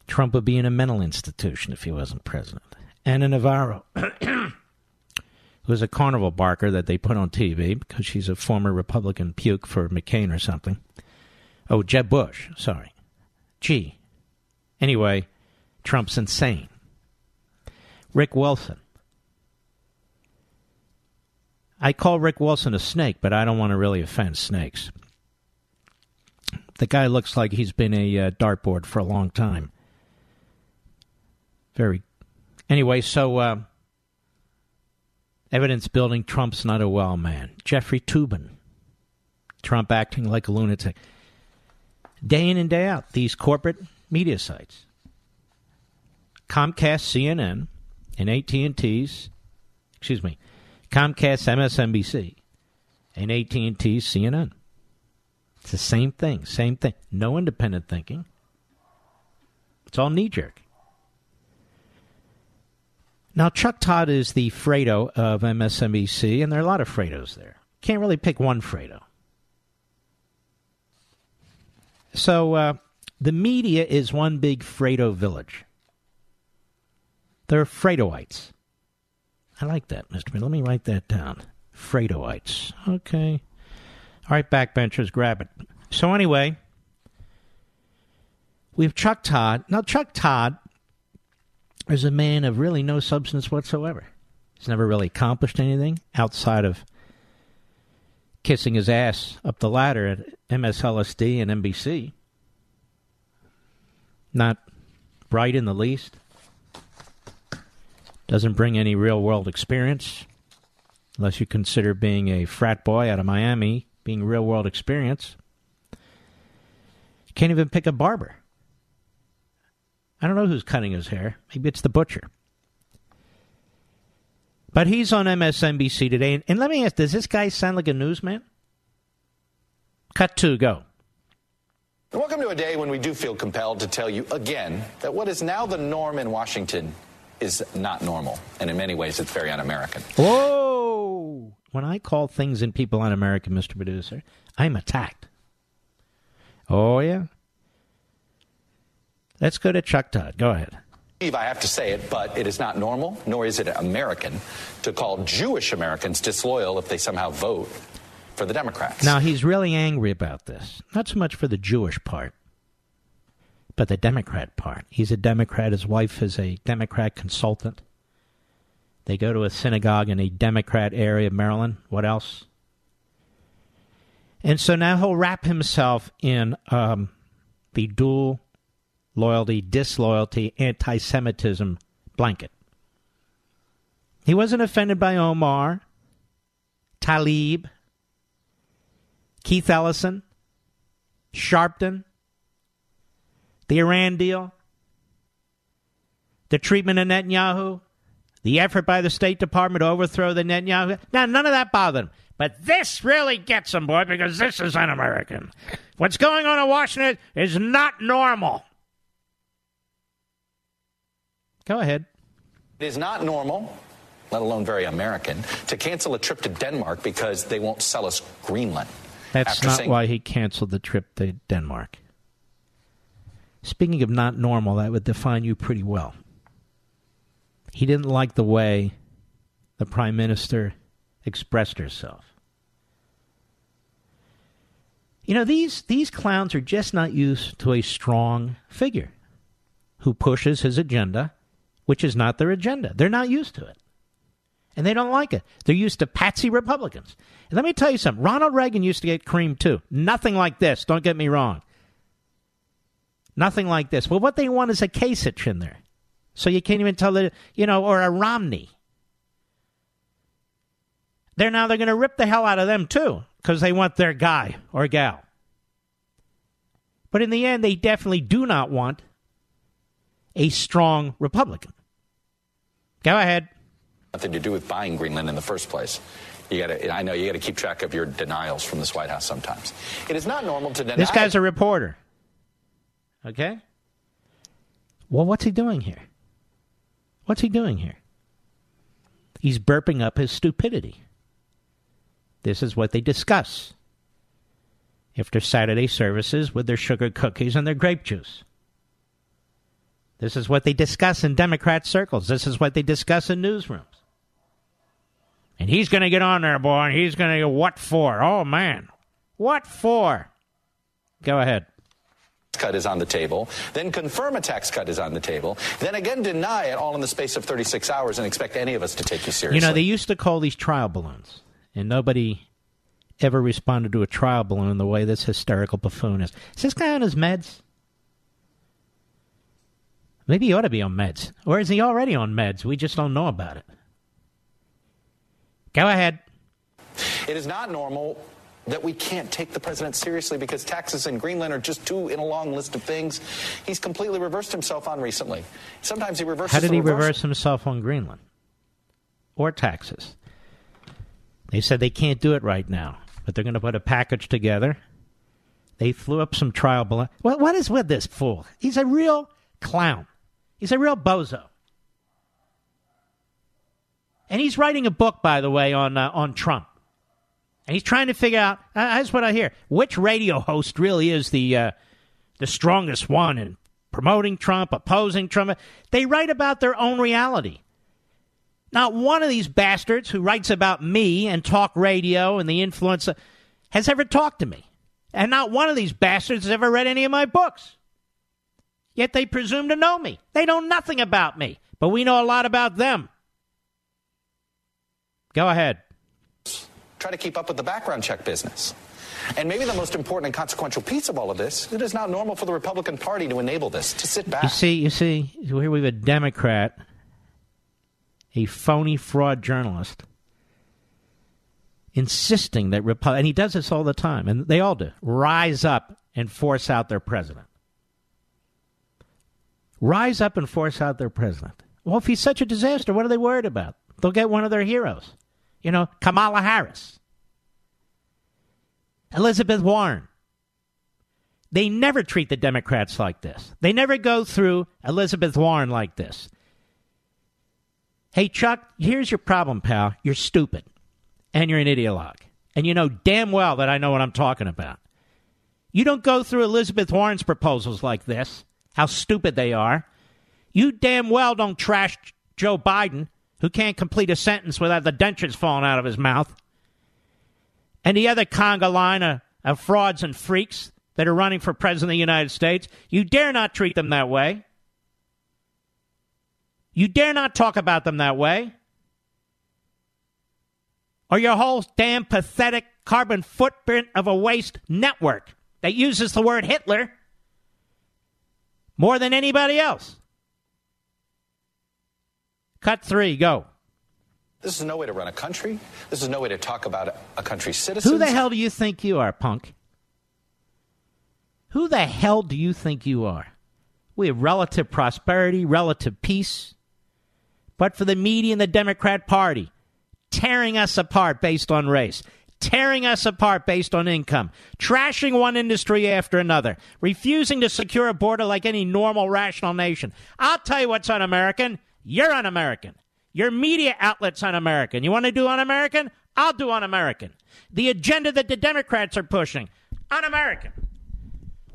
Trump would be in a mental institution if he wasn't president. Anna Navarro, who's a carnival barker that they put on TV because she's a former Republican puke for McCain or something. Oh, Jeb Bush, sorry. Gee. Anyway, Trump's insane. Rick Wilson. I call Rick Wilson a snake, but I don't want to really offend snakes. The guy looks like he's been a dartboard for a long time. Very. Anyway, so evidence building, Trump's not a well man. Jeffrey Toobin, Trump acting like a lunatic. Day in and day out, these corporate media sites. Comcast, CNN, and Comcast, MSNBC, and AT&T, CNN. It's the same thing, same thing. No independent thinking. It's all knee-jerk. Now, Chuck Todd is the Fredo of MSNBC, and there are a lot of Fredos there. Can't really pick one Fredo. So the media is one big Fredo village. They're Fredoites. I like that, Mr. Let me write that down. Fredoites. Okay. All right, backbenchers, grab it. So anyway, we have Chuck Todd. Now, Chuck Todd is a man of really no substance whatsoever. He's never really accomplished anything outside of kissing his ass up the ladder at MSLSD and NBC. Not bright in the least. Doesn't bring any real-world experience, unless you consider being a frat boy out of Miami, being real-world experience. Can't even pick a barber. I don't know who's cutting his hair. Maybe it's the butcher. But he's on MSNBC today. And let me ask, does this guy sound like a newsman? Cut to, go. Welcome to a day when we do feel compelled to tell you again that what is now the norm in Washington is not normal. And in many ways, it's very un-American. Whoa! When I call things and people un-American, Mr. Producer, I'm attacked. Oh, yeah. Let's go to Chuck Todd. Go ahead. I have to say it, but it is not normal, nor is it American, to call Jewish Americans disloyal if they somehow vote for the Democrats. Now, he's really angry about this. Not so much for the Jewish part, but the Democrat part. He's a Democrat. His wife is a Democrat consultant. They go to a synagogue in a Democrat area of Maryland. What else? And so now he'll wrap himself in the dual loyalty, disloyalty, anti-Semitism blanket. He wasn't offended by Omar, Tlaib, Keith Ellison, Sharpton, the Iran deal, the treatment of Netanyahu, the effort by the State Department to overthrow the Netanyahu. Now, none of that bothered him. But this really gets him, boy, because this is un-American. What's going on in Washington is not normal. Go ahead. It is not normal, let alone very American, to cancel a trip to Denmark because they won't sell us Greenland. That's not why he canceled the trip to Denmark. Speaking of not normal, that would define you pretty well. He didn't like the way the prime minister expressed herself. You know, these clowns are just not used to a strong figure who pushes his agenda, which is not their agenda. They're not used to it. And they don't like it. They're used to patsy Republicans. And let me tell you something. Ronald Reagan used to get creamed, too. Nothing like this. Don't get me wrong. Nothing like this. Well, what they want is a Kasich in there. So you can't even tell that, you know, or a Romney. They're going to rip the hell out of them, too, because they want their guy or gal. But in the end, they definitely do not want a strong Republican. Go ahead. Nothing to do with buying Greenland in the first place. I know you got to keep track of your denials from this White House sometimes. It is not normal to deny. This guy's a reporter. Okay? Well, what's he doing here? What's he doing here? He's burping up his stupidity. This is what they discuss after Saturday services with their sugar cookies and their grape juice. This is what they discuss in Democrat circles. This is what they discuss in newsrooms. And he's going to get on there, boy, and he's going to go, what for? Oh, man. What for? Go ahead. Cut is on the table, then confirm a tax cut is on the table, then again deny it all in the space of 36 hours and expect any of us to take you seriously. You know, they used to call these trial balloons, and nobody ever responded to a trial balloon in the way this hysterical buffoon is. Is this guy on his meds? Maybe he ought to be on meds. Or is he already on meds? We just don't know about it. Go ahead. It is not normal that we can't take the president seriously because taxes and Greenland are just two in a long list of things he's completely reversed himself on recently. Sometimes he reverses. How did he reverse himself on Greenland? Or taxes? They said they can't do it right now, but they're going to put a package together. They flew up some trial balloon. What is with this fool? He's a real clown. He's a real bozo. And he's writing a book, by the way, on Trump. And he's trying to figure out, that's what I hear, which radio host really is the strongest one in promoting Trump, opposing Trump. They write about their own reality. Not one of these bastards who writes about me and talk radio and the influence has ever talked to me. And not one of these bastards has ever read any of my books. Yet they presume to know me. They know nothing about me, but we know a lot about them. Go ahead. Try to keep up with the background check business. And maybe the most important and consequential piece of all of this, it is not normal for the Republican Party to enable this, to sit back. You see, here we have a Democrat, a phony fraud journalist, insisting that Republicans, and he does this all the time, and they all do, rise up and force out their president. Rise up and force out their president. Well, if he's such a disaster, what are they worried about? They'll get one of their heroes. You know, Kamala Harris, Elizabeth Warren. They never treat the Democrats like this. They never go through Elizabeth Warren like this. Hey, Chuck, here's your problem, pal. You're stupid, and you're an ideologue, and you know damn well that I know what I'm talking about. You don't go through Elizabeth Warren's proposals like this, how stupid they are. You damn well don't trash Joe Biden, who can't complete a sentence without the dentures falling out of his mouth. And the other conga line of frauds and freaks that are running for president of the United States, you dare not treat them that way. You dare not talk about them that way. Or your whole damn pathetic carbon footprint of a waste network that uses the word Hitler more than anybody else. Cut three, go. This is no way to run a country. This is no way to talk about a country's citizens. Who the hell do you think you are, punk? Who the hell do you think you are? We have relative prosperity, relative peace. But for the media and the Democrat Party, tearing us apart based on race, tearing us apart based on income, trashing one industry after another, refusing to secure a border like any normal, rational nation. I'll tell you what's un-American. You're un-American. Your media outlet's un-American. You want to do un-American? I'll do un-American. The agenda that the Democrats are pushing, un-American.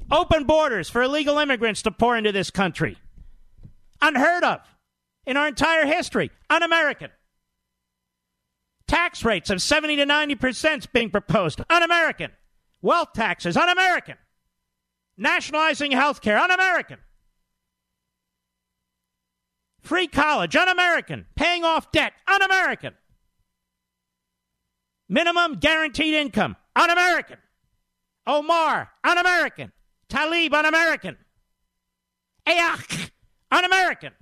Open borders for illegal immigrants to pour into this country. Unheard of in our entire history. Un-American. Tax rates of 70 to 90% being proposed. Un-American. Wealth taxes. Un-American. Nationalizing health care. Un-American. Free college, un-American. Paying off debt, un-American. Minimum guaranteed income, un-American. Omar, un-American. Tlaib, un-American. Ayakh, un-American.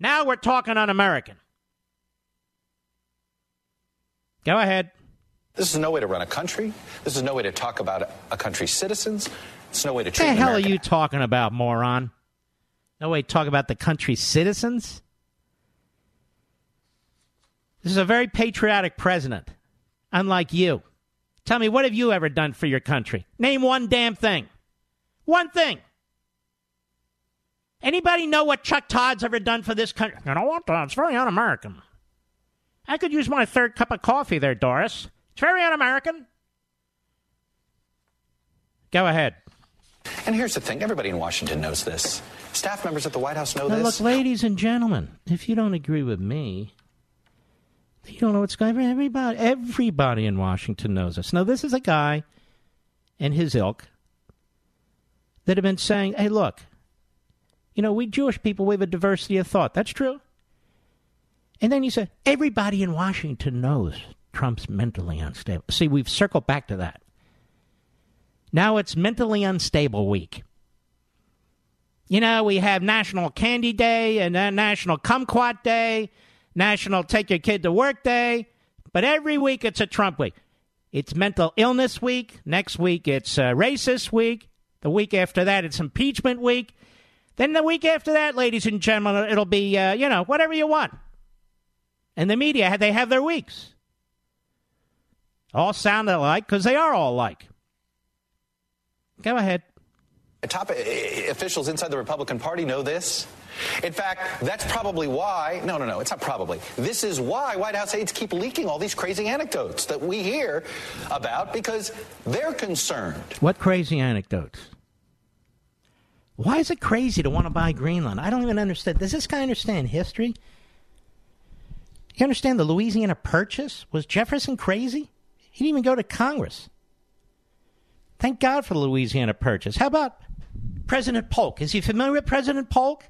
Now we're talking un-American. Go ahead. This is no way to run a country. This is no way to talk about a country's citizens. It's no way to treat them. What the hell are you talking about, moron? No way to talk about the country's citizens. This is a very patriotic president, unlike you. Tell me, what have you ever done for your country? Name one damn thing. One thing. Anybody know what Chuck Todd's ever done for this country? You know what, it's very un-American. I could use my third cup of coffee there, Doris. It's very un-American. Go ahead. And here's the thing. Everybody in Washington knows this. Staff members at the White House know this. Look, ladies and gentlemen, if you don't agree with me, you don't know what's going on. Everybody in Washington knows this. Now, this is a guy and his ilk that have been saying, hey, look, you know, we Jewish people, we have a diversity of thought. That's true. And then you say, everybody in Washington knows Trump's mentally unstable. See, we've circled back to that. Now it's mentally unstable week. You know, we have National Candy Day and National Kumquat Day, National Take Your Kid to Work Day, but every week it's a Trump week. It's Mental Illness Week. Next week it's Racist Week. The week after that it's Impeachment Week. Then the week after that, ladies and gentlemen, it'll be, whatever you want. And the media, they have their weeks. All sound alike because they are all alike. Go ahead. Top officials inside the Republican Party know this. In fact, that's probably why, no, it's not probably. This is why White House aides keep leaking all these crazy anecdotes that we hear about because they're concerned. What crazy anecdotes? Why is it crazy to want to buy Greenland? I don't even understand. Does this guy understand history? You understand the Louisiana Purchase? Was Jefferson crazy? He didn't even go to Congress. Thank God for the Louisiana Purchase. How about President Polk? Is he familiar with President Polk?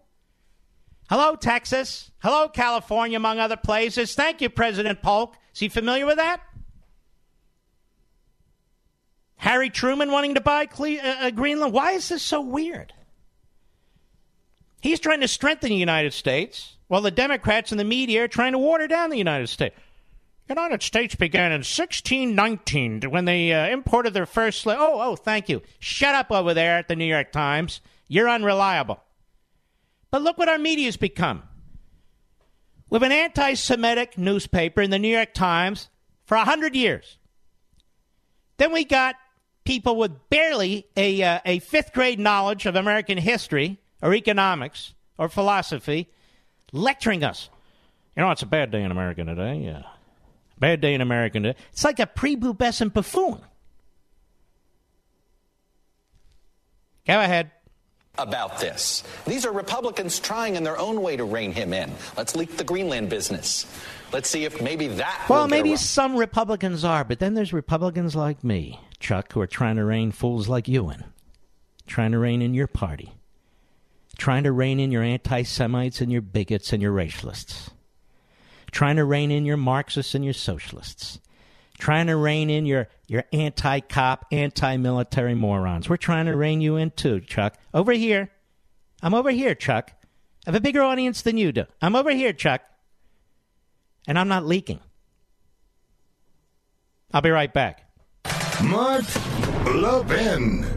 Hello, Texas. Hello, California, among other places. Thank you, President Polk. Is he familiar with that? Harry Truman wanting to buy Greenland. Why is this so weird? He's trying to strengthen the United States, while the Democrats and the media are trying to water down the United States. The United States began in 1619 when they imported their first slave. Oh, thank you. Shut up over there at the New York Times. You're unreliable. But look what our media's become. We have an anti-Semitic newspaper in the New York Times for 100 years. Then we got people with barely a fifth-grade knowledge of American history or economics or philosophy lecturing us. You know, it's a bad day in America today, yeah. Bad day in America today. It's like a prepubescent buffoon. Go ahead. About this. These are Republicans trying in their own way to rein him in. Let's leak the Greenland business. Let's see if maybe that... Well, maybe some Republicans are, but then there's Republicans like me, Chuck, who are trying to rein fools like you in. Trying to rein in your party. Trying to rein in your anti-Semites and your bigots and your racialists. Trying to rein in your Marxists and your socialists. Trying to rein in your anti-cop, anti-military morons. We're trying to rein you in too, Chuck. Over here. I'm over here, Chuck. I have a bigger audience than you do. I'm over here, Chuck. And I'm not leaking. I'll be right back. Mark Levin.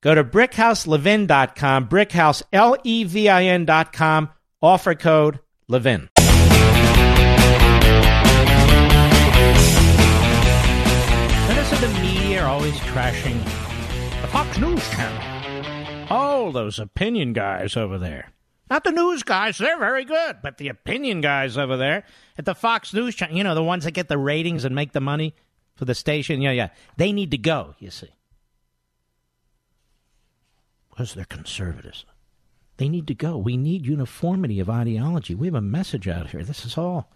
Go to BrickHouseLevin.com, BrickHouse, LEVIN.com, offer code LEVIN. Notice that the media are always trashing the Fox News channel. Oh, those opinion guys over there. Not the news guys, they're very good, but the opinion guys over there at the Fox News channel, you know, the ones that get the ratings and make the money for the station, yeah, they need to go, you see. Because they're conservatives. They need to go. We need uniformity of ideology. We have a message out here. This is all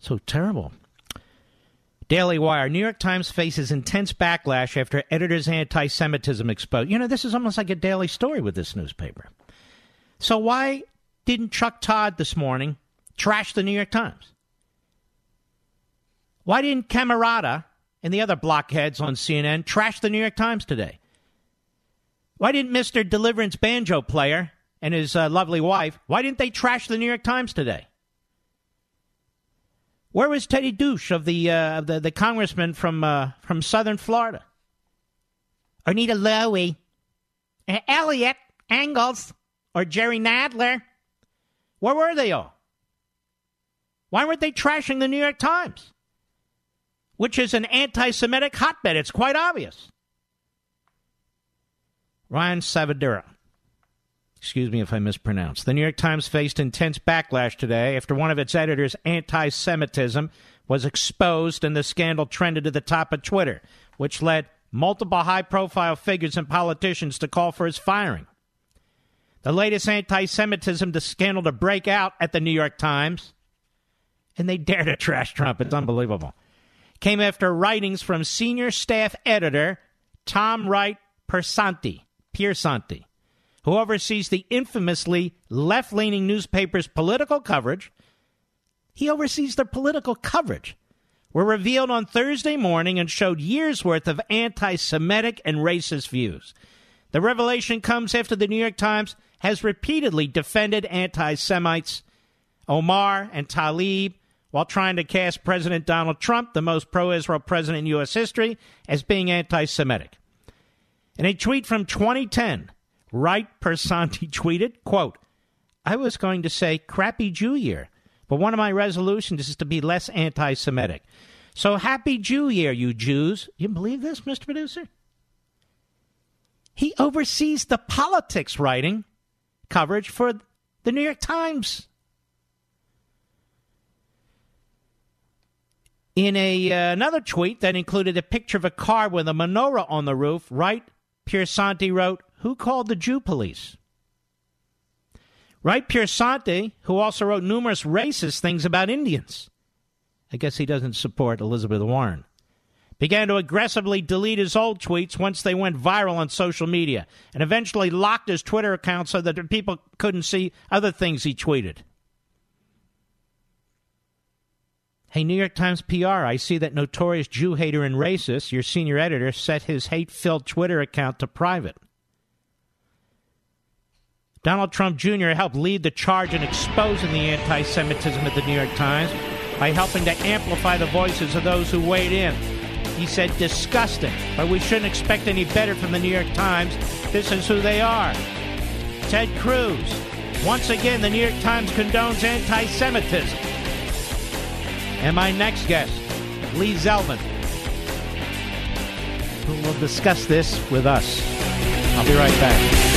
so terrible. Daily Wire. New York Times faces intense backlash after editors' anti-Semitism exposed. You know, this is almost like a daily story with this newspaper. So why didn't Chuck Todd this morning trash the New York Times? Why didn't Camerata and the other blockheads on CNN trash the New York Times today? Why didn't Mr. Deliverance Banjo Player and his lovely wife, why didn't they trash the New York Times today? Where was Teddy Deutch of the congressman from southern Florida? Or Nina Lowey? And Elliot Engels? Or Jerry Nadler? Where were they all? Why weren't they trashing the New York Times? Which is an anti-Semitic hotbed. It's quite obvious. Ryan Savadura. Excuse me if I mispronounce. The New York Times faced intense backlash today after one of its editors' anti-Semitism was exposed and the scandal trended to the top of Twitter, which led multiple high-profile figures and politicians to call for his firing. The latest anti-Semitism scandal to break out at the New York Times, and they dare to trash Trump. It's unbelievable. Came after writings from senior staff editor Tom Wright Piersanti, who oversees the infamously left-leaning newspaper's political coverage. He oversees their political coverage, were revealed on Thursday morning and showed years' worth of anti-Semitic and racist views. The revelation comes after the New York Times has repeatedly defended anti-Semites, Omar and Tlaib, while trying to cast President Donald Trump, the most pro-Israel president in U.S. history, as being anti-Semitic. In a tweet from 2010, Wright Piersanti tweeted, quote, "I was going to say crappy Jew year, but one of my resolutions is to be less anti-Semitic. So happy Jew year, you Jews." You believe this, Mr. Producer? He oversees the politics writing coverage for the New York Times. In another tweet that included a picture of a car with a menorah on the roof, Wright Piersanti wrote, "Who called the Jew police?" Wright Piersanti, who also wrote numerous racist things about Indians, I guess he doesn't support Elizabeth Warren, began to aggressively delete his old tweets once they went viral on social media, and eventually locked his Twitter account so that people couldn't see other things he tweeted. Hey, New York Times PR, I see that notorious Jew hater and racist, your senior editor, set his hate-filled Twitter account to private. Donald Trump Jr. helped lead the charge in exposing the anti-Semitism at the New York Times by helping to amplify the voices of those who weighed in. He said, "Disgusting, but we shouldn't expect any better from the New York Times. This is who they are." Ted Cruz. Once again, the New York Times condones anti-Semitism. And my next guest, Lee Zeldin, who will discuss this with us. I'll be right back.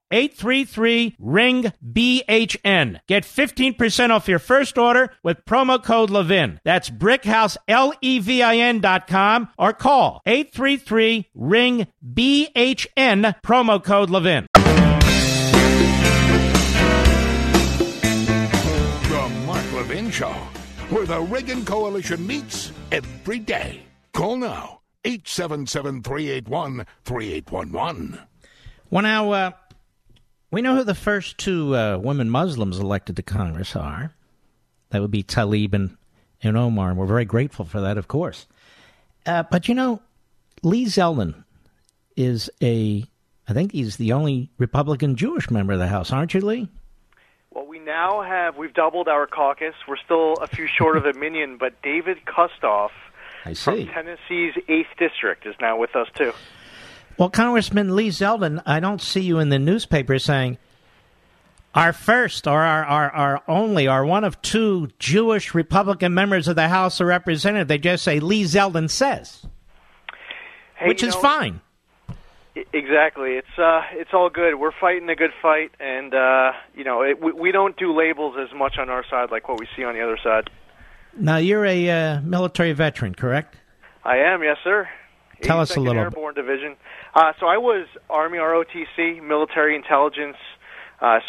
833-RING-BHN. Get 15% off your first order with promo code Levin. That's BrickHouseLevin.com or call 833-RING-BHN, promo code Levin. The Mark Levin Show, where the Reagan Coalition meets every day. Call now, 877-381-3811. Well, now, we know who the first two women Muslims elected to Congress are. That would be Tlaib and Omar, and we're very grateful for that, of course. But, you know, Lee Zeldin is I think he's the only Republican Jewish member of the House, aren't you, Lee? Well, we've doubled our caucus. We're still a few short of a minion, but David Kustoff from Tennessee's 8th District is now with us, too. Well, Congressman Lee Zeldin, I don't see you in the newspaper saying our first or our only one of two Jewish Republican members of the House of Representatives. They just say Lee Zeldin says, which is fine. Exactly. It's all good. We're fighting a good fight, and you know, we don't do labels as much on our side like what we see on the other side. Now, you're a military veteran, correct? I am, yes, sir. Tell us a little bit. Airborne Division. So I was Army ROTC, military intelligence.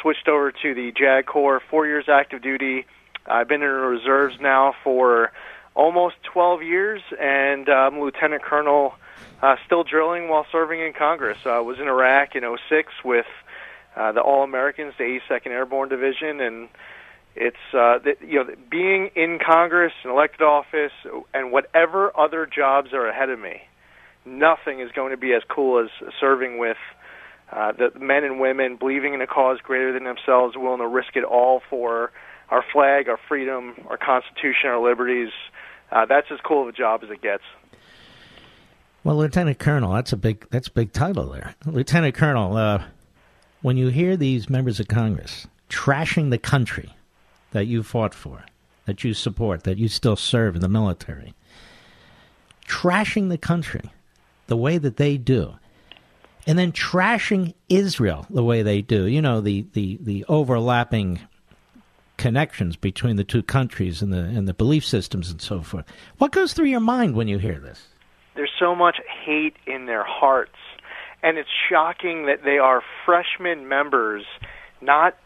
Switched over to the JAG Corps, 4 years active duty. I've been in the reserves now for almost 12 years, and I'm lieutenant colonel, still drilling while serving in Congress. I was in Iraq in 2006 with the All-Americans, the 82nd Airborne Division, and it's being in Congress, in elected office, and whatever other jobs are ahead of me, nothing is going to be as cool as serving with the men and women believing in a cause greater than themselves, willing to risk it all for our flag, our freedom, our Constitution, our liberties. That's as cool of a job as it gets. Well, lieutenant colonel, that's a big title there. Lieutenant colonel, when you hear these members of Congress trashing the country that you fought for, that you support, that you still serve in the military, trashing the country the way that they do, and then trashing Israel the way they do. You know, the overlapping connections between the two countries and the belief systems and so forth. What goes through your mind when you hear this? There's so much hate in their hearts. And it's shocking that they are freshman members, not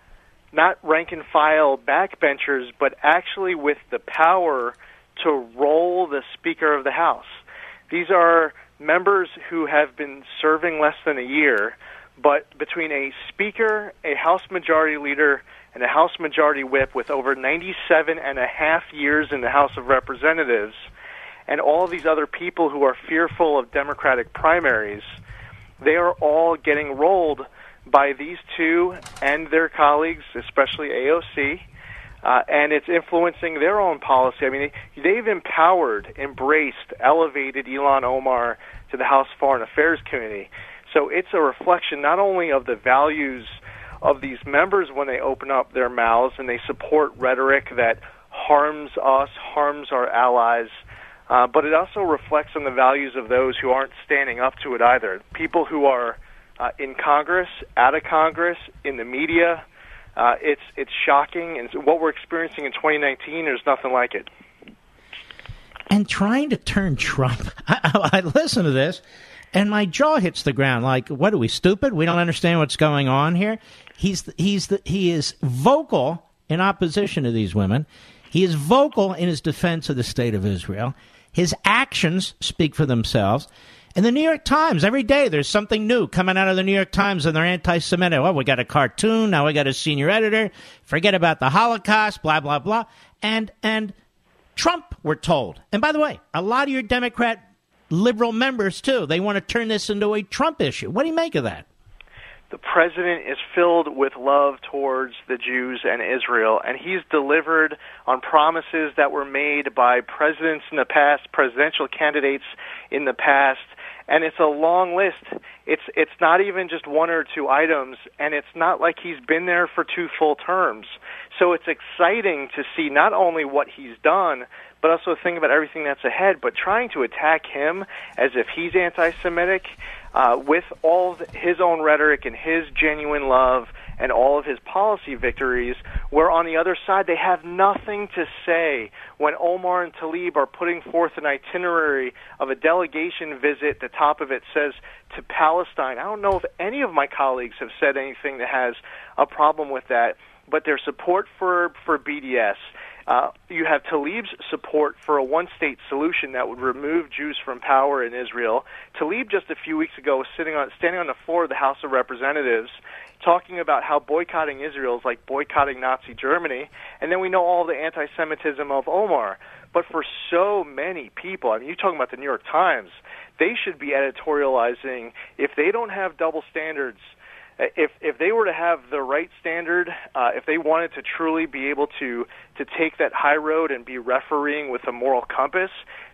rank-and-file backbenchers, but actually with the power to roll the Speaker of the House. These are members who have been serving less than a year, but between a speaker, a House Majority Leader, and a House Majority Whip with over 97 and a half years in the House of Representatives, and all these other people who are fearful of Democratic primaries, they are all getting rolled by these two and their colleagues, especially AOC, and it's influencing their own policy. I mean, they've empowered, embraced, elevated Ilhan Omar to the House Foreign Affairs Committee. So it's a reflection not only of the values of these members when they open up their mouths and they support rhetoric that harms us, harms our allies, but it also reflects on the values of those who aren't standing up to it either. People who are in Congress, out of Congress, in the media. It's shocking, and what we're experiencing in 2019, there's nothing like it. And trying to turn Trump, I listen to this, and my jaw hits the ground. Like, what are we, stupid? We don't understand what's going on here. He is vocal in opposition to these women. He is vocal in his defense of the state of Israel. His actions speak for themselves. And the New York Times, every day there's something new coming out of the New York Times and they're anti-Semitic. Well, we got a cartoon, now we got a senior editor, forget about the Holocaust, blah, blah, blah. And Trump, we're told. And by the way, a lot of your Democrat liberal members, too, they want to turn this into a Trump issue. What do you make of that? The president is filled with love towards the Jews and Israel, and he's delivered on promises that were made by presidents in the past, presidential candidates in the past, and it's a long list. It's not even just one or two items, and it's not like he's been there for two full terms. So it's exciting to see not only what he's done, but also think about everything that's ahead. But trying to attack him as if he's anti-Semitic, with all his own rhetoric and his genuine love and all of his policy victories, where on the other side they have nothing to say when Omar and Tlaib are putting forth an itinerary of a delegation visit. The top of it says to Palestine. I don't know if any of my colleagues have said anything that has a problem with that, but their support for BDS. You have Tlaib's support for a one-state solution that would remove Jews from power in Israel. Tlaib just a few weeks ago was standing on the floor of the House of Representatives talking about how boycotting Israel is like boycotting Nazi Germany, and then we know all the anti-Semitism of Omar. But for so many people, I mean, you're talking about the New York Times, they should be editorializing if they don't have double standards. If they were to have the right standard, if they wanted to truly be able to take that high road and be refereeing with a moral compass,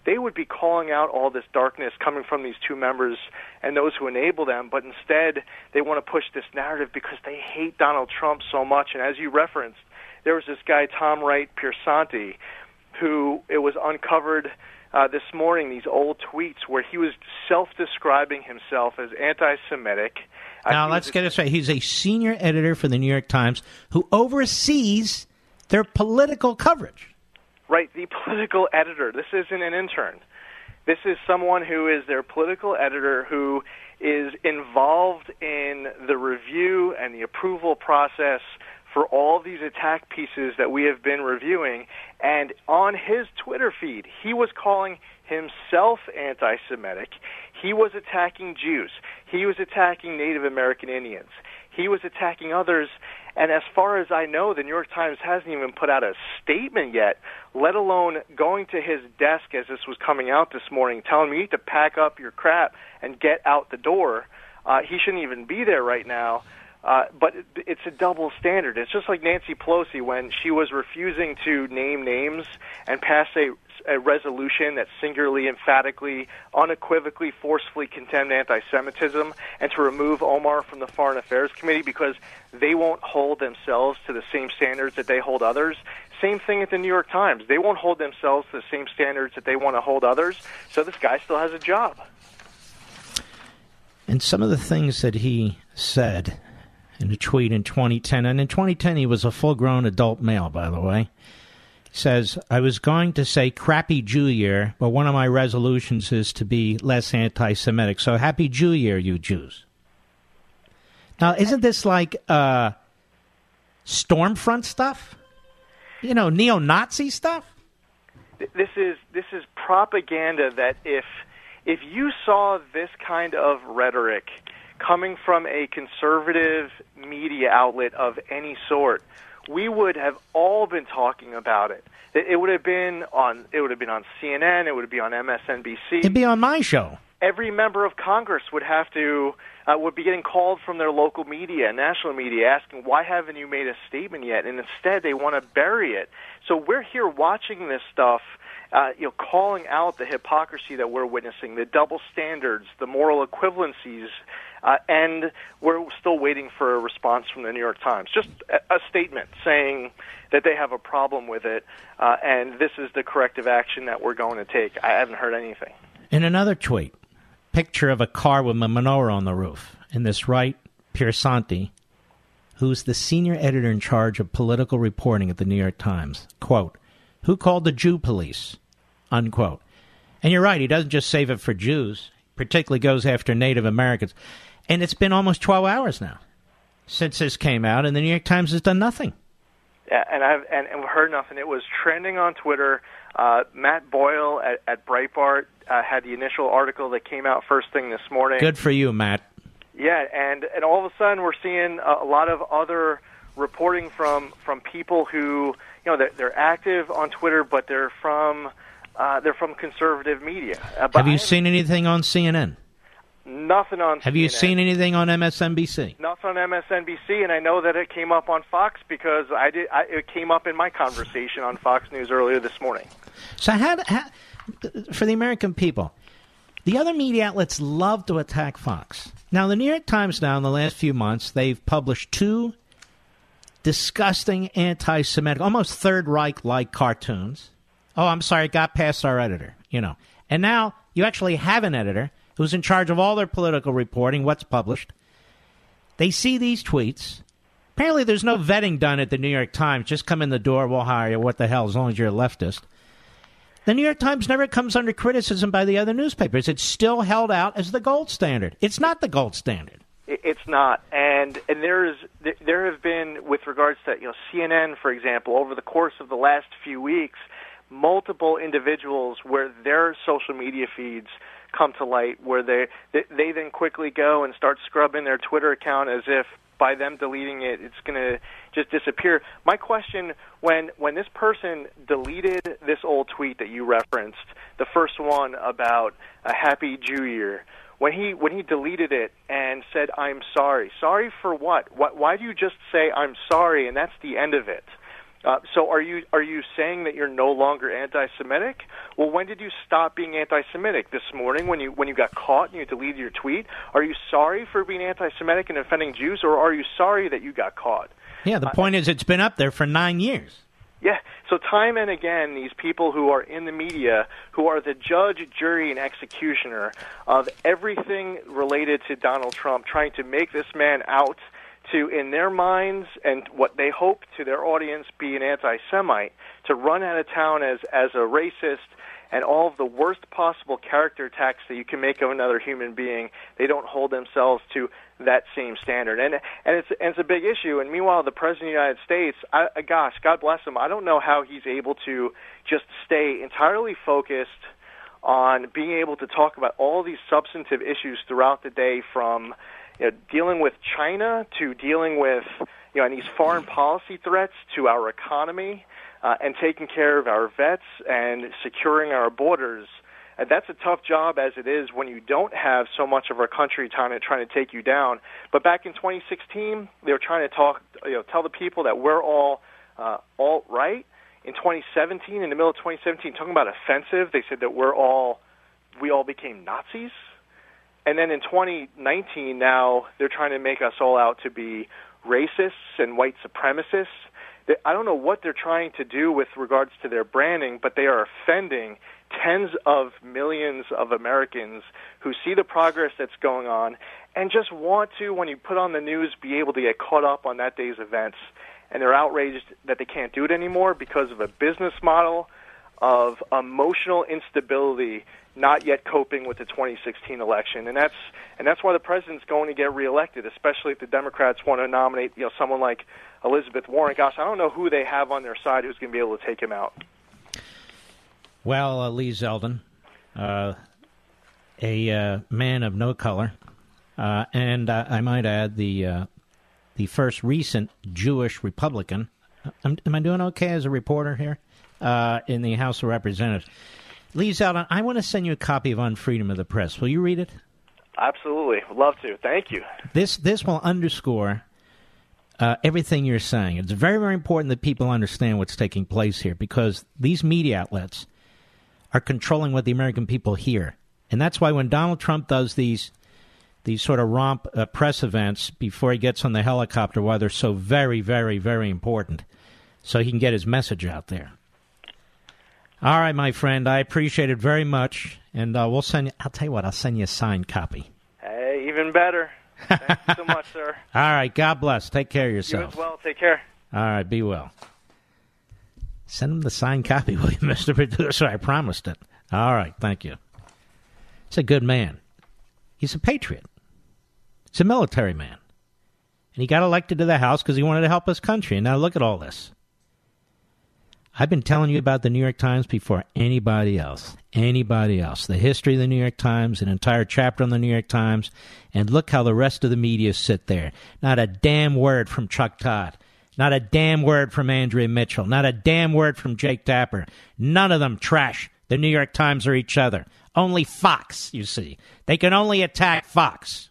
they would be calling out all this darkness coming from these two members and those who enable them. But instead, they want to push this narrative because they hate Donald Trump so much. And as you referenced, there was this guy, Tom Wright Piersanti, who it was uncovered this morning, these old tweets where he was self-describing himself as anti-Semitic. Now, let's get it straight. He's a senior editor for the New York Times who oversees their political coverage. Right, the political editor. This isn't an intern. This is someone who is their political editor who is involved in the review and the approval process for all these attack pieces that we have been reviewing. And on his Twitter feed, he was calling himself anti-Semitic. He was attacking Jews. He was attacking Native American Indians. He was attacking others. And as far as I know, the New York Times hasn't even put out a statement yet, let alone going to his desk as this was coming out this morning, telling me you need to pack up your crap and get out the door. He shouldn't even be there right now. But it's a double standard. It's just like Nancy Pelosi when she was refusing to name names and pass a resolution that singularly, emphatically, unequivocally, forcefully condemned anti-Semitism and to remove Omar from the Foreign Affairs Committee because they won't hold themselves to the same standards that they hold others. Same thing at the New York Times. They won't hold themselves to the same standards that they want to hold others, so this guy still has a job. And some of the things that he said in a tweet in 2010, and in 2010 he was a full-grown adult male, by the way, says, I was going to say crappy Jew year, but one of my resolutions is to be less anti-Semitic. So happy Jew year, you Jews. Now, isn't this like Stormfront stuff? You know, neo-Nazi stuff? This is propaganda that if you saw this kind of rhetoric coming from a conservative media outlet of any sort, we would have all been talking about it. It would have been on CNN. It would be on MSNBC. It'd be on my show. Every member of Congress would have to would be getting called from their local media, national media, asking why haven't you made a statement yet? And instead, they want to bury it. So we're here watching this stuff, calling out the hypocrisy that we're witnessing, the double standards, the moral equivalencies. And we're still waiting for a response from the New York Times. Just a statement saying that they have a problem with it, and this is the corrective action that we're going to take. I haven't heard anything. In another tweet, picture of a car with a menorah on the roof. And this right, Piersanti, who's the senior editor in charge of political reporting at the New York Times, quote, who called the Jew police, unquote. And you're right, he doesn't just save it for Jews, particularly goes after Native Americans. And it's been almost 12 hours now since this came out, and the New York Times has done nothing. Yeah, and we've heard nothing. It was trending on Twitter. Matt Boyle at Breitbart had the initial article that came out first thing this morning. Good for you, Matt. Yeah, and all of a sudden we're seeing a lot of other reporting from people who, you know, they're active on Twitter, but they're from conservative media. Have you seen anything on CNN? Nothing on CNN. Have you seen anything on MSNBC? Nothing on MSNBC, and I know that it came up on Fox because it came up in my conversation on Fox News earlier this morning. So how for the American people, the other media outlets love to attack Fox. Now, the New York Times now, in the last few months, they've published two disgusting anti-Semitic, almost Third Reich-like cartoons. Oh, I'm sorry, it got past our editor, you know. And now you actually have an editor who's in charge of all their political reporting, what's published. They see these tweets. Apparently there's no vetting done at the New York Times. Just come in the door, we'll hire you, what the hell, as long as you're a leftist. The New York Times never comes under criticism by the other newspapers. It's still held out as the gold standard. It's not the gold standard. It's not, and there have been, with regards to, you know, CNN, for example, over the course of the last few weeks, multiple individuals where their social media feeds come to light, where they then quickly go and start scrubbing their Twitter account as if by them deleting it, it's going to just disappear. My question, when this person deleted this old tweet that you referenced, the first one about a happy Jew year, when he deleted it and said, I'm sorry. Sorry for what? Why do you just say I'm sorry and that's the end of it? So are you saying that you're no longer anti-Semitic? Well, when did you stop being anti-Semitic? This morning when you got caught and you deleted your tweet? Are you sorry for being anti-Semitic and offending Jews, or are you sorry that you got caught? Yeah, the point is it's been up there for 9 years. Yeah. So time and again, these people who are in the media, who are the judge, jury, and executioner of everything related to Donald Trump, trying to make this man out to, in their minds and what they hope to their audience, be an anti-Semite, to run out of town as a racist, and all of the worst possible character attacks that you can make of another human being. They don't hold themselves to that same standard. And it's a big issue. And meanwhile, the President of the United States, gosh, God bless him, I don't know how he's able to just stay entirely focused on being able to talk about all these substantive issues throughout the day, from dealing with China to dealing with and these foreign policy threats to our economy, and taking care of our vets and securing our borders. And that's a tough job as it is when you don't have so much of our country trying to take you down. But back in 2016, they were trying to tell the people that we're all alt-right. In 2017, in the middle of 2017, talking about offensive, they said that we all became Nazis. And then in 2019, now they're trying to make us all out to be racists and white supremacists. I don't know what they're trying to do with regards to their branding, but they are offending tens of millions of Americans who see the progress that's going on and just want to, when you put on the news, be able to get caught up on that day's events. And they're outraged that they can't do it anymore because of a business model of emotional instability, not yet coping with the 2016 election. And that's why the president's going to get reelected, especially if the Democrats want to nominate someone like Elizabeth Warren. Gosh, I don't know who they have on their side who's going to be able to take him out. Well, Lee Zeldin, a man of no color, and I might add the first recent Jewish Republican. Am I doing okay as a reporter here in the House of Representatives? Lee Zeldin, I want to send you a copy of On Freedom of the Press. Will you read it? Absolutely. Would love to. Thank you. This will underscore everything you're saying. It's very, very important that people understand what's taking place here, because these media outlets are controlling what the American people hear. And that's why when Donald Trump does these sort of romp press events before he gets on the helicopter, why they're so very, very, very important, so he can get his message out there. All right, my friend, I appreciate it very much, and I'll send you a signed copy. Hey, even better. Thank you so much, sir. All right, God bless. Take care of yourself. You as well. Take care. All right, be well. Send him the signed copy, will you, Mr. Producer? I promised it. All right, thank you. He's a good man. He's a patriot. He's a military man. And he got elected to the House because he wanted to help his country, and now look at all this. I've been telling you about the New York Times before anybody else. Anybody else. The history of the New York Times, an entire chapter on the New York Times, and look how the rest of the media sit there. Not a damn word from Chuck Todd. Not a damn word from Andrea Mitchell. Not a damn word from Jake Tapper. None of them trash the New York Times or each other. Only Fox, you see. They can only attack Fox.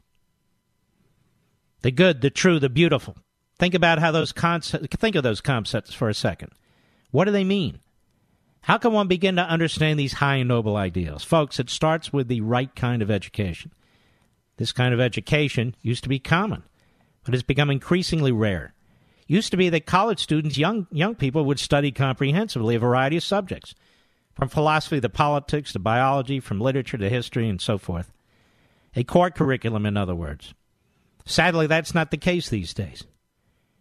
The good, the true, the beautiful. Think about how those think of those concepts for a second. What do they mean? How can one begin to understand these high and noble ideals? Folks, it starts with the right kind of education. This kind of education used to be common, but it's become increasingly rare. It used to be that college students, young people, would study comprehensively a variety of subjects, from philosophy to politics to biology, from literature to history, and so forth. A core curriculum, in other words. Sadly, that's not the case these days.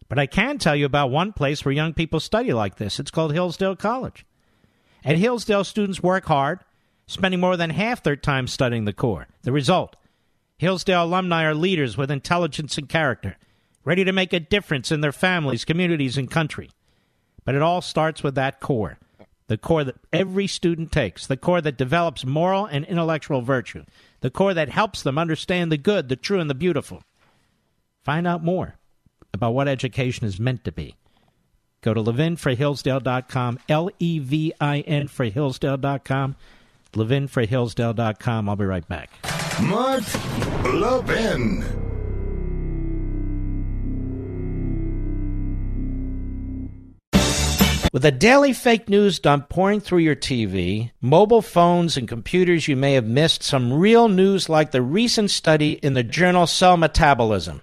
But I can tell you about one place where young people study like this. It's called Hillsdale College. At Hillsdale, students work hard, spending more than half their time studying the core. The result, Hillsdale alumni are leaders with intelligence and character, ready to make a difference in their families, communities, and country. But it all starts with that core, the core that every student takes, the core that develops moral and intellectual virtue, the core that helps them understand the good, the true, and the beautiful. Find out more about what education is meant to be. Go to levinforhillsdale.com, Levin for Hillsdale.com, levinforhillsdale.com. I'll be right back. Mark Levin. With a daily fake news dump pouring through your TV, mobile phones, and computers, you may have missed some real news, like the recent study in the journal Cell Metabolism.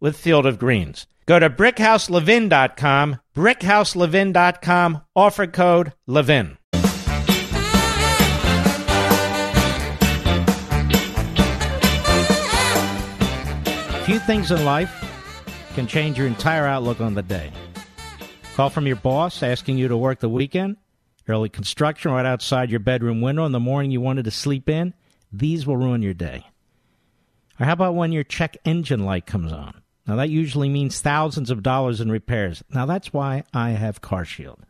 with Field of Greens. Go to BrickhouseLevin.com, BrickhouseLevin.com, offer code LEVIN. Few things in life can change your entire outlook on the day. Call from your boss asking you to work the weekend, early construction right outside your bedroom window in the morning you wanted to sleep in. These will ruin your day. Or how about when your check engine light comes on? Now, that usually means thousands of dollars in repairs. Now, that's why I have CarShield.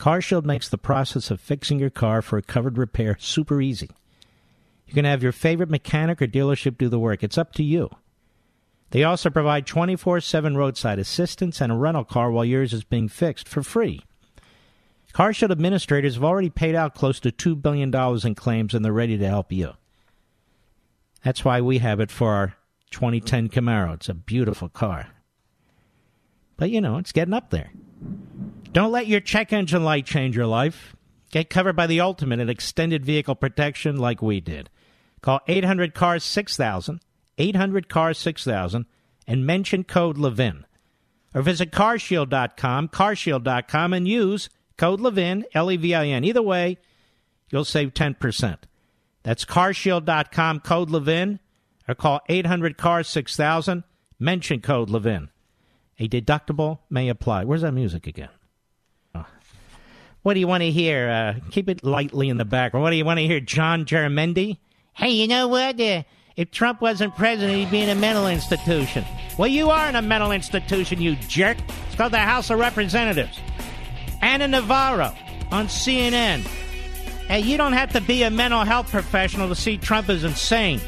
CarShield makes the process of fixing your car for a covered repair super easy. You can have your favorite mechanic or dealership do the work. It's up to you. They also provide 24/7 roadside assistance and a rental car while yours is being fixed for free. CarShield administrators have already paid out close to $2 billion in claims, and they're ready to help you. That's why we have it for our 2010 Camaro. It's a beautiful car. But, you know, it's getting up there. Don't let your check engine light change your life. Get covered by the ultimate in extended vehicle protection like we did. Call 800-CAR-6000, 800-CAR-6000, and mention code LEVIN. Or visit carshield.com, carshield.com, and use code LEVIN, L-E-V-I-N. Either way, you'll save 10%. That's carshield.com, code LEVIN. Or call 800-CAR-6000, mention code LEVIN. A deductible may apply. Where's that music again? Oh. What do you want to hear? Keep it lightly in the background. What do you want to hear, John Jaramendi? Hey, you know what? If Trump wasn't president, he'd be in a mental institution. Well, you are in a mental institution, you jerk. It's called the House of Representatives. Anna Navarro on CNN. Hey, you don't have to be a mental health professional to see Trump is insane.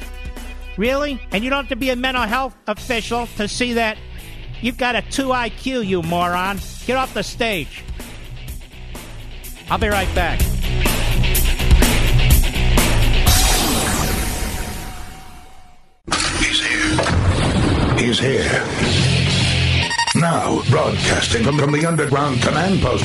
Really? And you don't have to be a mental health official to see that you've got a 2 IQ, you moron. Get off the stage. I'll be right back. He's here. He's here. Now, broadcasting from the underground command post,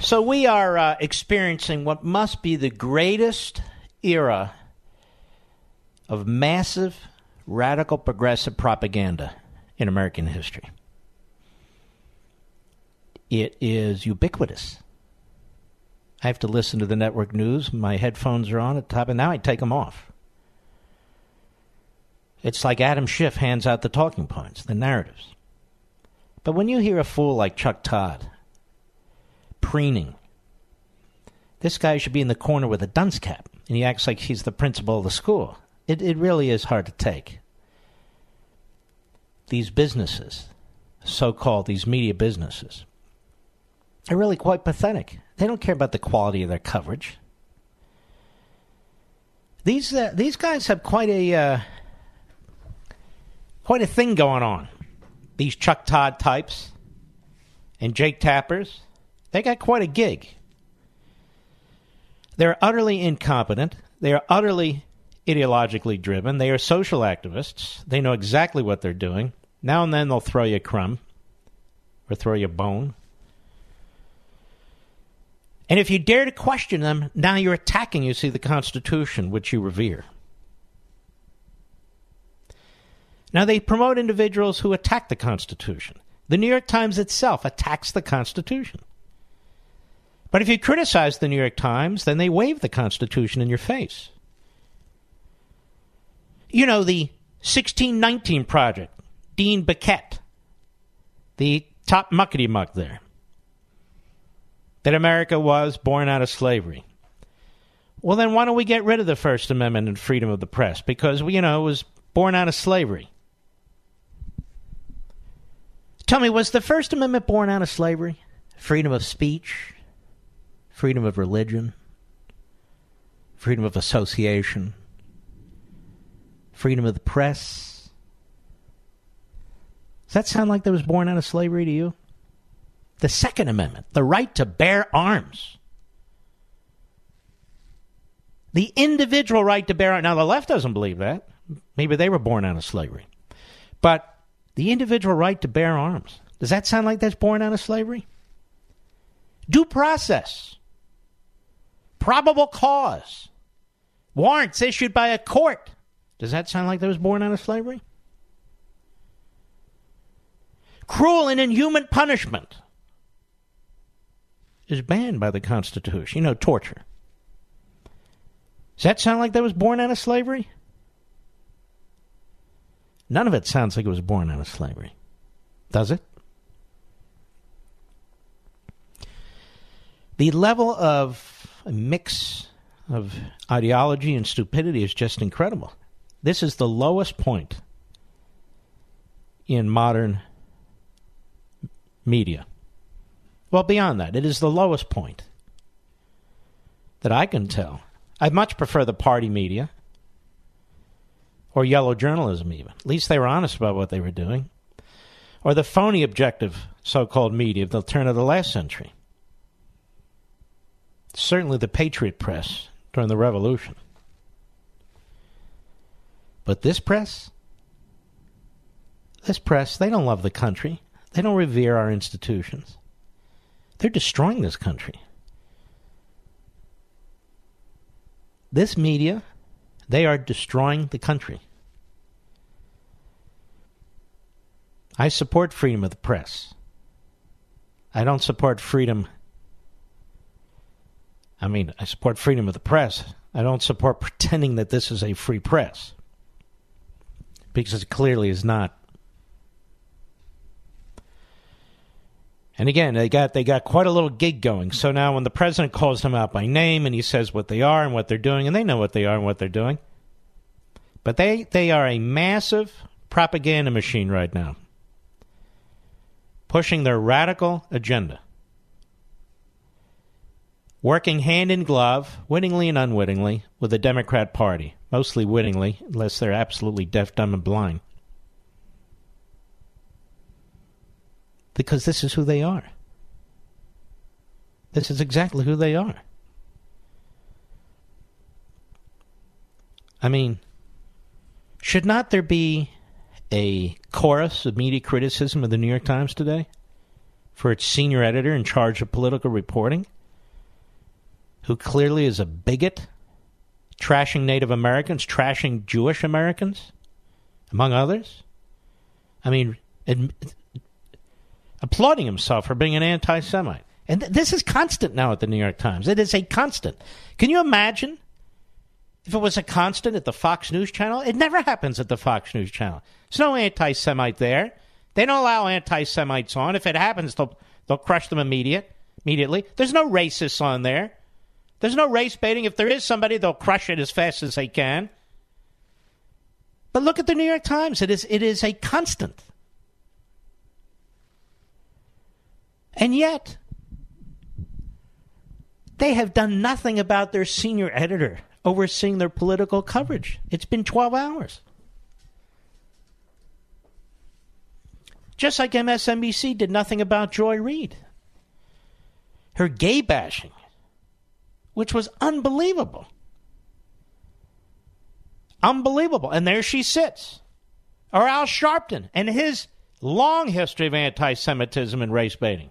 So we are experiencing what must be the greatest era of massive, radical, progressive propaganda in American history. It is ubiquitous. I have to listen to the network news. My headphones are on at the top, and now I take them off. It's like Adam Schiff hands out the talking points, the narratives. But when you hear a fool like Chuck Todd preening, this guy should be in the corner with a dunce cap, and he acts like he's the principal of the school. It really is hard to take. These businesses, so-called, these media businesses, are really quite pathetic. They don't care about the quality of their coverage. These guys have quite a thing going on. These Chuck Todd types and Jake Tappers. They got quite a gig. They're utterly incompetent. They are utterly ideologically driven. They are social activists. They know exactly what they're doing. Now and then they'll throw you a crumb or throw you a bone. And if you dare to question them, now you're attacking, you see, the Constitution, which you revere. Now, they promote individuals who attack the Constitution. The New York Times itself attacks the Constitution. But if you criticize the New York Times, then they wave the Constitution in your face. You know, the 1619 Project, Dean Baquet, the top muckety-muck there, that America was born out of slavery. Well, then why don't we get rid of the First Amendment and freedom of the press? Because, you know, it was born out of slavery. Tell me, was the First Amendment born out of slavery? Freedom of speech? Freedom of religion? Freedom of association? Freedom of the press? Does that sound like that was born out of slavery to you? The Second Amendment, the right to bear arms. The individual right to bear arms. Now, the left doesn't believe that. Maybe they were born out of slavery. But the individual right to bear arms. Does that sound like that's born out of slavery? Due process. Probable cause. Warrants issued by a court. Does that sound like that was born out of slavery? Cruel and inhuman punishment is banned by the Constitution. You know, torture. Does that sound like that was born out of slavery? None of it sounds like it was born out of slavery, does it? The level of a mix of ideology and stupidity is just incredible. This is the lowest point in modern media. Well, beyond that, it is the lowest point that I can tell. I much prefer the party media. Or yellow journalism, even. At least they were honest about what they were doing. Or the phony objective so-called media of the turn of the last century. Certainly the Patriot press during the Revolution. But this press, they don't love the country. They don't revere our institutions. They're destroying this country. This media, they are destroying the country. I support freedom of the press. I don't support freedom. I mean, I support freedom of the press. I don't support pretending that this is a free press. Because it clearly is not. And again, they got quite a little gig going. So now when the president calls them out by name and he says what they are and what they're doing, and they know what they are and what they're doing. But they are a massive propaganda machine right now, pushing their radical agenda, working hand in glove, wittingly and unwittingly, with the Democrat Party, mostly wittingly, unless they're absolutely deaf, dumb, and blind. Because this is who they are. This is exactly who they are. I mean, should not there be a chorus of media criticism of the New York Times today for its senior editor in charge of political reporting, who clearly is a bigot, trashing Native Americans, trashing Jewish Americans, among others? I mean, applauding himself for being an anti-Semite. And this is constant now at the New York Times. It is a constant. Can you imagine if it was a constant at the Fox News Channel? It never happens at the Fox News Channel. There's no anti-Semite there. They don't allow anti-Semites on. If it happens, they'll crush them immediately. There's no racists on there. There's no race baiting. If there is somebody, they'll crush it as fast as they can. But look at the New York Times. It is a constant. And yet, they have done nothing about their senior editor overseeing their political coverage. It's been 12 hours. Just like MSNBC did nothing about Joy Reid. Her gay bashing, which was unbelievable. Unbelievable. And there she sits. Or Al Sharpton and his long history of anti-Semitism and race baiting.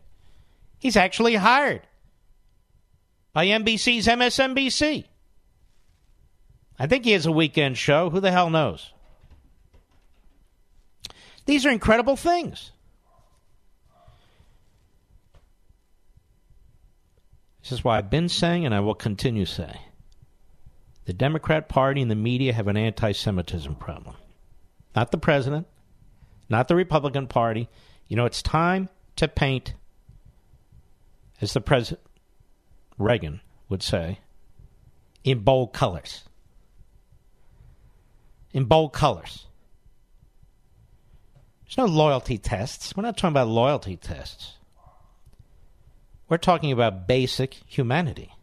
He's actually hired by NBC's MSNBC. I think he has a weekend show. Who the hell knows? These are incredible things. This is why I've been saying, and I will continue to say, the Democrat Party and the media have an anti-Semitism problem. Not the president, not the Republican Party. You know, it's time to paint, as the President Reagan would say, in bold colors. In bold colors. There's no loyalty tests. We're not talking about loyalty tests. We're talking about basic humanity.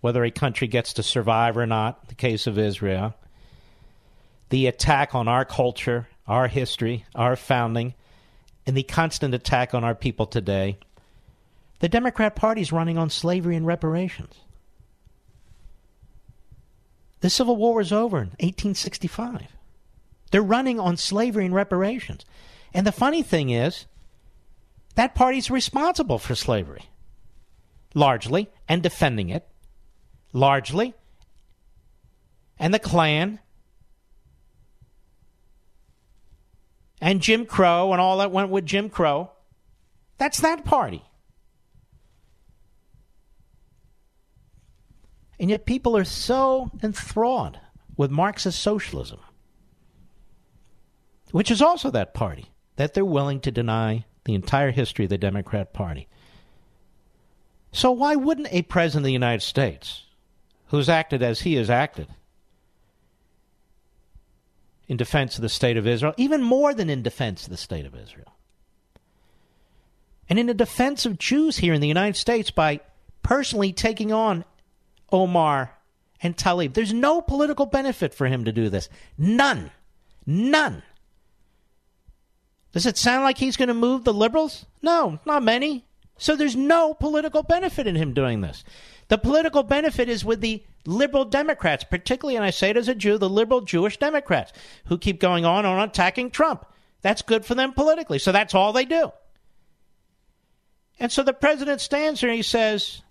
Whether a country gets to survive or not, the case of Israel, the attack on our culture, our history, our founding, and the constant attack on our people today. The Democrat Party is running on slavery and reparations. The Civil War was over in 1865. They're running on slavery and reparations. And the funny thing is, that party's responsible for slavery, largely, and defending it, largely. And the Klan, and Jim Crow, and all that went with Jim Crow. That's that party. And yet people are so enthralled with Marxist socialism, which is also that party, that they're willing to deny the entire history of the Democrat Party. So why wouldn't a president of the United States, who's acted as he has acted, in defense of the state of Israel, even more than in defense of the state of Israel, and in the defense of Jews here in the United States by personally taking on Omar and Tlaib. There's no political benefit for him to do this. None. None. Does it sound like he's going to move the liberals? No, not many. So there's no political benefit in him doing this. The political benefit is with the liberal Democrats, particularly, and I say it as a Jew, the liberal Jewish Democrats, who keep going on and on attacking Trump. That's good for them politically. So that's all they do. And so the president stands there and he says,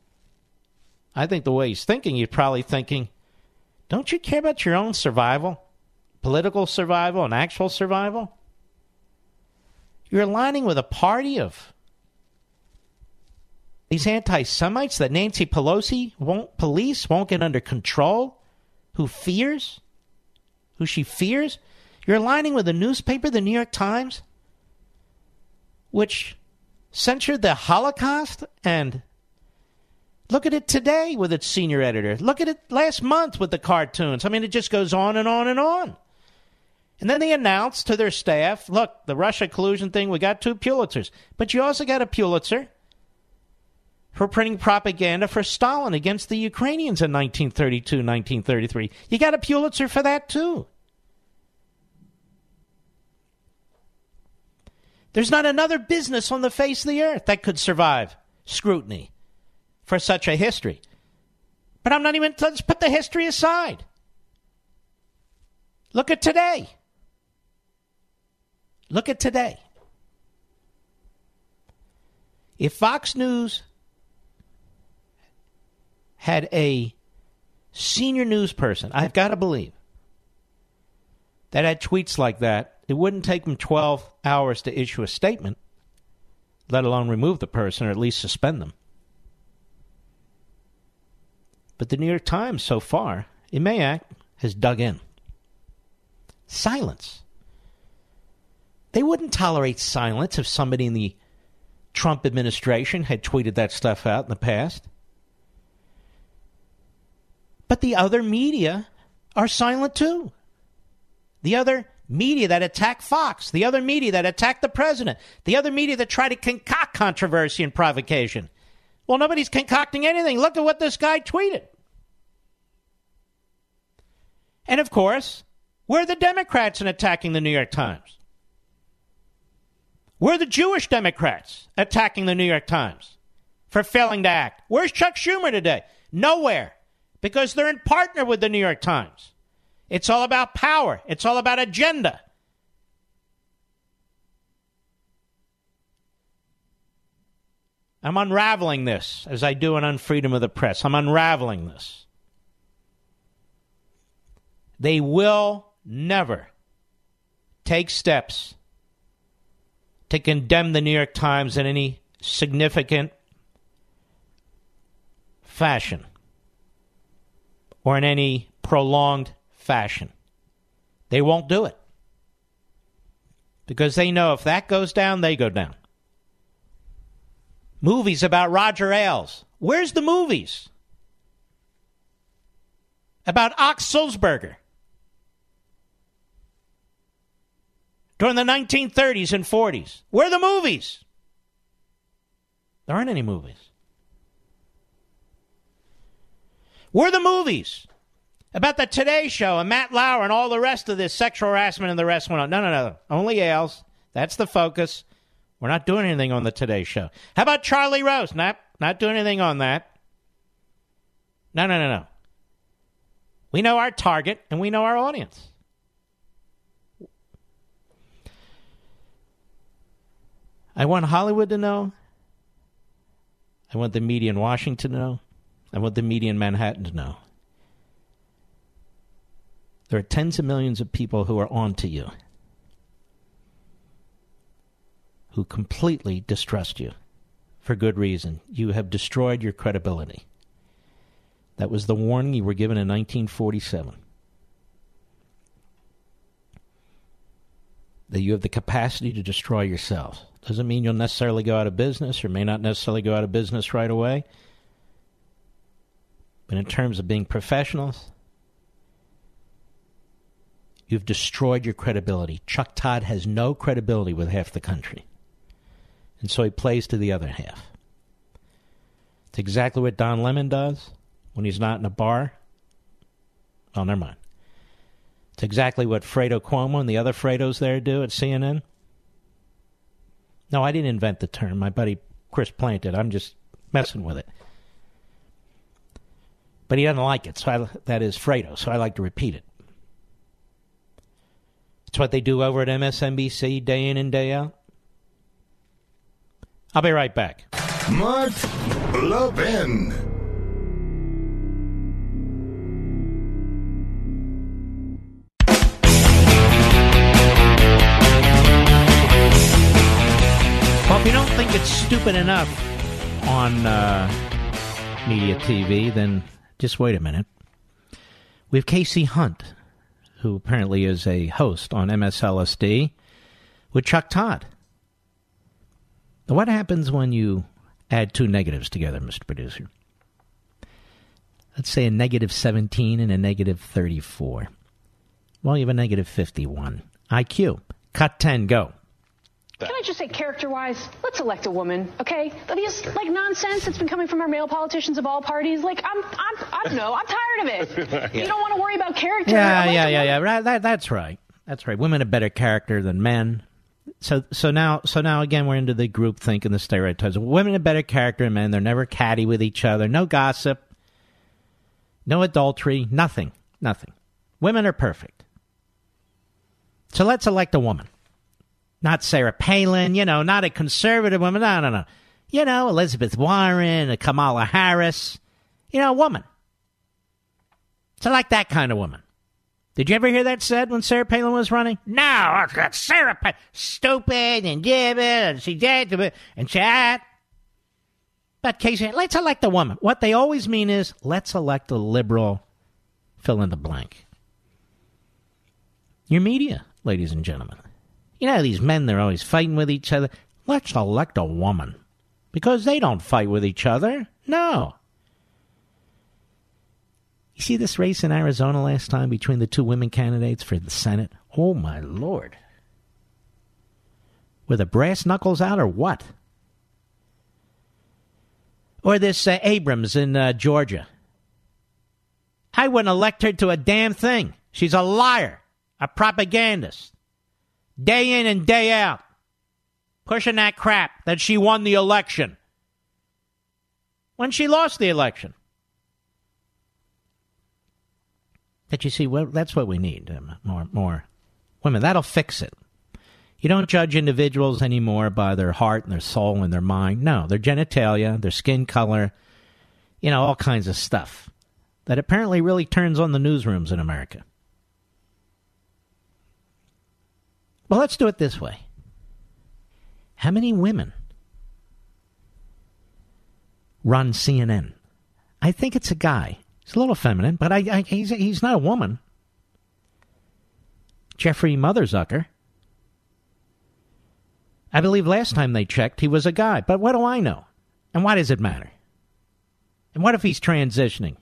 I think the way he's thinking, you're probably thinking, don't you care about your own survival, political survival and actual survival? You're aligning with a party of these anti-Semites that Nancy Pelosi won't get under control, who she fears. You're aligning with a newspaper, the New York Times, which censored the Holocaust, and look at it today with its senior editor. Look at it last month with the cartoons. I mean, it just goes on and on and on. And then they announced to their staff, look, the Russia collusion thing, we got 2 Pulitzers. But you also got a Pulitzer for printing propaganda for Stalin against the Ukrainians in 1932, 1933. You got a Pulitzer for that too. There's not another business on the face of the earth that could survive scrutiny for such a history. But I'm not even, let's put the history aside. Look at today. Look at today. If Fox News had a senior news person, I've got to believe, that had tweets like that, it wouldn't take them 12 hours to issue a statement, let alone remove the person or at least suspend them. But the New York Times, so far, it may act, has dug in. Silence. They wouldn't tolerate silence if somebody in the Trump administration had tweeted that stuff out in the past. But the other media are silent too. The other media that attack Fox, the other media that attack the president, the other media that try to concoct controversy and provocation. Well, nobody's concocting anything. Look at what this guy tweeted. And of course, we're the Democrats in attacking the New York Times. We're the Jewish Democrats attacking the New York Times for failing to act. Where's Chuck Schumer today? Nowhere. Because they're in partner with the New York Times. It's all about power. It's all about agenda. I'm unraveling this, as I do in On Freedom of the Press. I'm unraveling this. They will never take steps to condemn the New York Times in any significant fashion or in any prolonged fashion. They won't do it because they know if that goes down, they go down. Movies about Roger Ailes. Where's the movies? About Ox Sulzberger. During the 1930s and 40s. Where are the movies? There aren't any movies. Where are the movies? About the Today Show and Matt Lauer and all the rest of this sexual harassment and the rest went on. No. Only Ailes. That's the focus. We're not doing anything on the Today Show. How about Charlie Rose? Not doing anything on that. No. We know our target and we know our audience. I want Hollywood to know. I want the media in Washington to know. I want the media in Manhattan to know. There are tens of millions of people who are on to you, who completely distrust you for good reason. You have destroyed your credibility. That was the warning you were given in 1947. That you have the capacity to destroy yourself. Doesn't mean you'll necessarily go out of business or may not necessarily go out of business right away. But in terms of being professionals, you've destroyed your credibility. Chuck Todd has no credibility with half the country. And so he plays to the other half. It's exactly what Don Lemon does when he's not in a bar. Oh, never mind. It's exactly what Fredo Cuomo and the other Fredos there do at CNN. No, I didn't invent the term. My buddy Chris Plant did. I'm just messing with it. But he doesn't like it. That is Fredo, so I like to repeat it. It's what they do over at MSNBC day in and day out. I'll be right back. Mark Levin. Well, if you don't think it's stupid enough on media TV, then just wait a minute. We have Casey Hunt, who apparently is a host on MSLSD, with Chuck Todd. Now, what happens when you add two negatives together, Mr. Producer? Let's say a negative 17 and a negative 34. Well, you have a negative 51. IQ. Cut 10, go. Can I just say, character-wise, let's elect a woman, okay? This, nonsense that's been coming from our male politicians of all parties, I don't know, I'm tired of it. Yeah. You don't want to worry about character. Yeah. Right, that's right. Women have better character than men. So now again, we're into the group think and the stereotypes. Women have better character than men. They're never catty with each other. No gossip. No adultery. Nothing. Women are perfect. So let's elect a woman. Not Sarah Palin, not a conservative woman. No. Elizabeth Warren, Kamala Harris, a woman. So like that kind of woman. Did you ever hear that said when Sarah Palin was running? No, I got Sarah Palin, stupid and gibber, and she did, and chat. But Casey, let's elect a woman. What they always mean is, let's elect a liberal, fill in the blank. Your media, ladies and gentlemen. These men, they're always fighting with each other. Let's elect a woman. Because they don't fight with each other. No. You see this race in Arizona last time between the two women candidates for the Senate? Oh, my Lord. Were the brass knuckles out or what? Or this Abrams in Georgia. I wouldn't elect her to a damn thing. She's a liar. A propagandist. Day in and day out. Pushing that crap that she won the election. When she lost the election. But you see, well, that's what we need. More women. That'll fix it. You don't judge individuals anymore by their heart and their soul and their mind. No, their genitalia, their skin color. All kinds of stuff. That apparently really turns on the newsrooms in America. Well, let's do it this way. How many women run CNN? I think it's a guy. He's a little feminine, but he's not a woman. Jeffrey Motherzucker. I believe last time they checked, he was a guy. But what do I know? And why does it matter? And what if he's transitioning?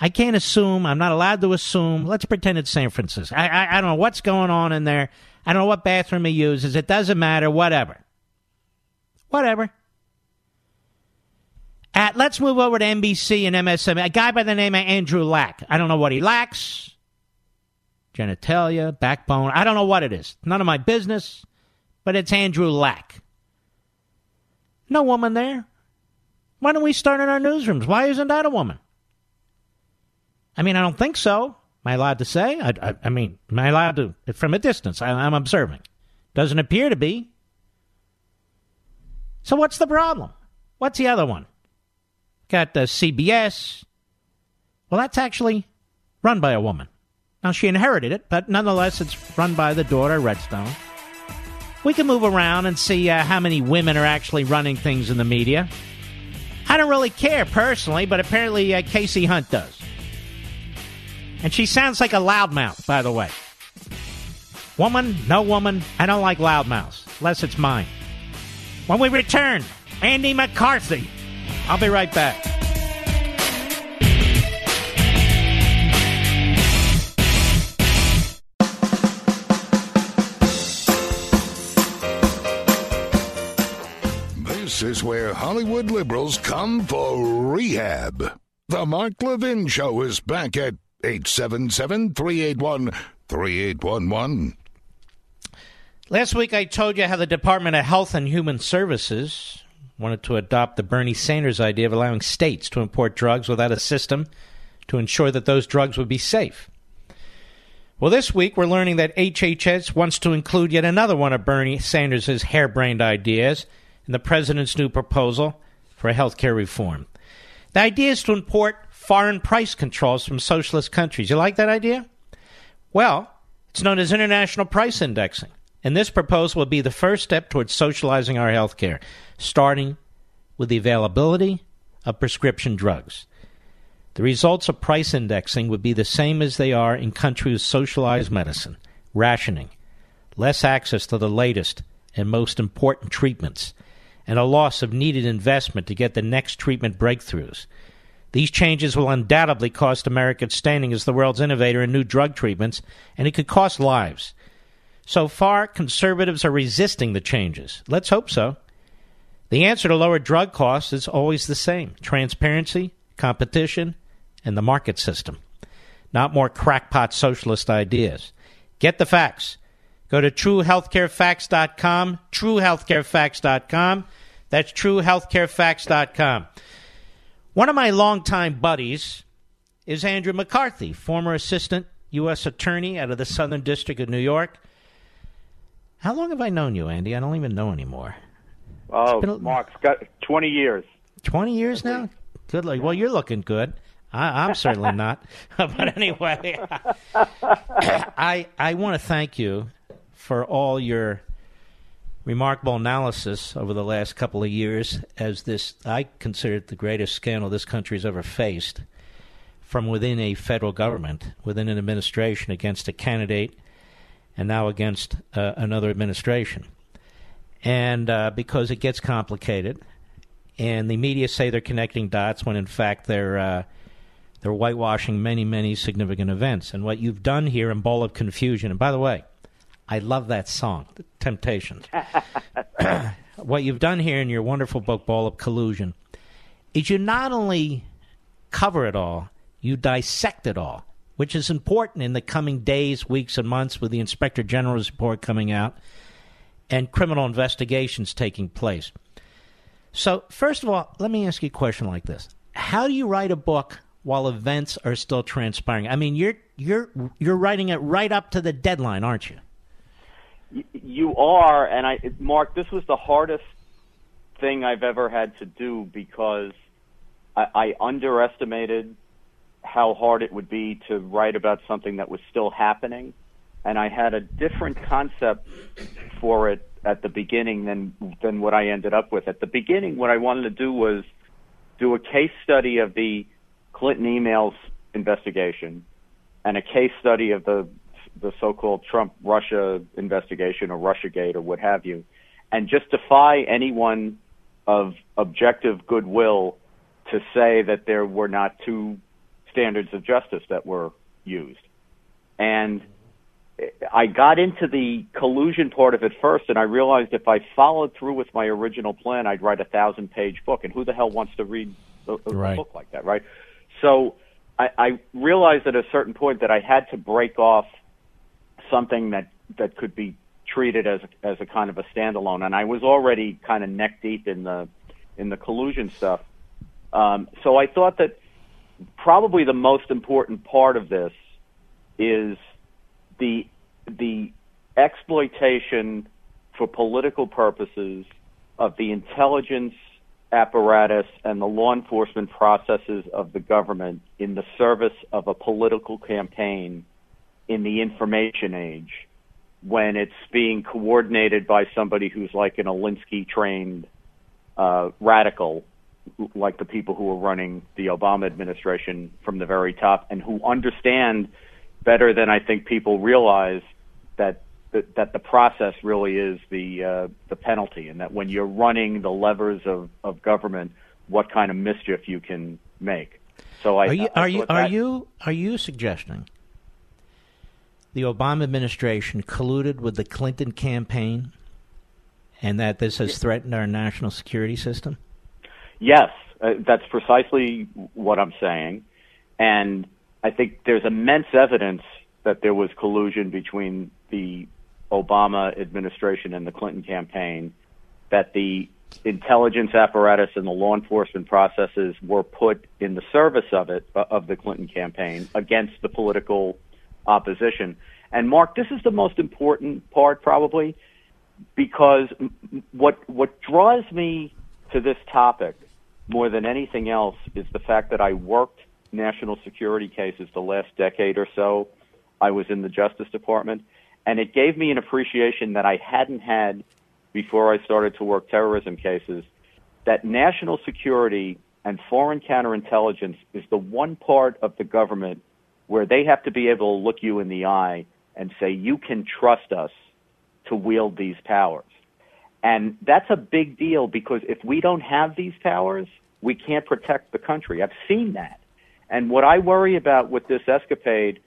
I can't assume. I'm not allowed to assume. Let's pretend it's San Francisco. I don't know what's going on in there. I don't know what bathroom he uses. It doesn't matter. Whatever. Let's move over to NBC and MSNBC. A guy by the name of Andrew Lack. I don't know what he lacks. Genitalia, backbone. I don't know what it is. None of my business. But it's Andrew Lack. No woman there. Why don't we start in our newsrooms? Why isn't that a woman? I mean, I don't think so. Am I allowed to say? I mean, am I allowed to? From a distance, I'm observing. Doesn't appear to be. So what's the problem? What's the other one? Got the CBS. Well, that's actually run by a woman. Now, she inherited it, but nonetheless, it's run by the daughter, Redstone. We can move around and see how many women are actually running things in the media. I don't really care personally, but apparently Casey Hunt does. And she sounds like a loudmouth, by the way. Woman, no woman, I don't like loudmouths, unless it's mine. When we return, Andy McCarthy. I'll be right back. This is where Hollywood liberals come for rehab. The Mark Levin Show is back at 877-381-3811. Last week I told you how the Department of Health and Human Services wanted to adopt the Bernie Sanders idea of allowing states to import drugs without a system to ensure that those drugs would be safe. Well, this week we're learning that HHS wants to include yet another one of Bernie Sanders' harebrained ideas in the president's new proposal for healthcare reform. The idea is to import foreign price controls from socialist countries. You like that idea? Well, it's known as international price indexing. And this proposal will be the first step towards socializing our health care, starting with the availability of prescription drugs. The results of price indexing would be the same as they are in countries with socialized medicine, rationing, less access to the latest and most important treatments, and a loss of needed investment to get the next treatment breakthroughs. These changes will undoubtedly cost America its standing as the world's innovator in new drug treatments, and it could cost lives. So far, conservatives are resisting the changes. Let's hope so. The answer to lower drug costs is always the same: transparency, competition, and the market system. Not more crackpot socialist ideas. Get the facts. Go to truehealthcarefacts.com, truehealthcarefacts.com. That's truehealthcarefacts.com. One of my longtime buddies is Andrew McCarthy, former assistant U.S. attorney out of the Southern District of New York. How long have I known you, Andy? I don't even know anymore. Oh, Mark's got 20 years. 20 years now? Good luck. Well, you're looking good. I'm certainly not. But anyway, I want to thank you for all your remarkable analysis over the last couple of years as this, I consider it the greatest scandal this country's ever faced, from within a federal government, within an administration, against a candidate, and now against another administration. And because it gets complicated, and the media say they're connecting dots when in fact they're whitewashing many, many significant events. And what you've done here in Ball of Confusion, and by the way, I love that song, The Temptations. What you've done here in your wonderful book, Ball of Collusion, is you not only cover it all, you dissect it all, which is important in the coming days, weeks, and months with the Inspector General's report coming out and criminal investigations taking place. So, first of all, let me ask you a question like this. How do you write a book while events are still transpiring? I mean, you're writing it right up to the deadline, aren't you? You are, and Mark, this was the hardest thing I've ever had to do, because I underestimated how hard it would be to write about something that was still happening, and I had a different concept for it at the beginning than what I ended up with. At the beginning, what I wanted to do was do a case study of the Clinton emails investigation and a case study of the so-called Trump-Russia investigation or Russiagate or what have you, and just defy anyone of objective goodwill to say that there were not two standards of justice that were used. And I got into the collusion part of it first, and I realized if I followed through with my original plan, I'd write a 1,000-page book, and who the hell wants to read a book like that, right? So I realized at a certain point that I had to break off something that could be treated as a kind of a standalone, and I was already kind of neck deep in the collusion stuff. So I thought that probably the most important part of this is the exploitation for political purposes of the intelligence apparatus and the law enforcement processes of the government in the service of a political campaign in the information age, when it's being coordinated by somebody who's like an Alinsky-trained radical, like the people who are running the Obama administration from the very top, and who understand better than I think people realize that the process really is the penalty, and that when you're running the levers of government, what kind of mischief you can make. So are you suggesting the Obama administration colluded with the Clinton campaign, and that this has threatened our national security system? Yes, that's precisely what I'm saying, and I think there's immense evidence that there was collusion between the Obama administration and the Clinton campaign, that the intelligence apparatus and the law enforcement processes were put in the service of the Clinton campaign against the political opposition. And Mark, this is the most important part probably, because what draws me to this topic more than anything else is the fact that I worked national security cases the last decade or so. I was in the Justice Department, and it gave me an appreciation that I hadn't had before I started to work terrorism cases, that national security and foreign counterintelligence is the one part of the government where they have to be able to look you in the eye and say, you can trust us to wield these powers. And that's a big deal, because if we don't have these powers, we can't protect the country. I've seen that. And what I worry about with this escapade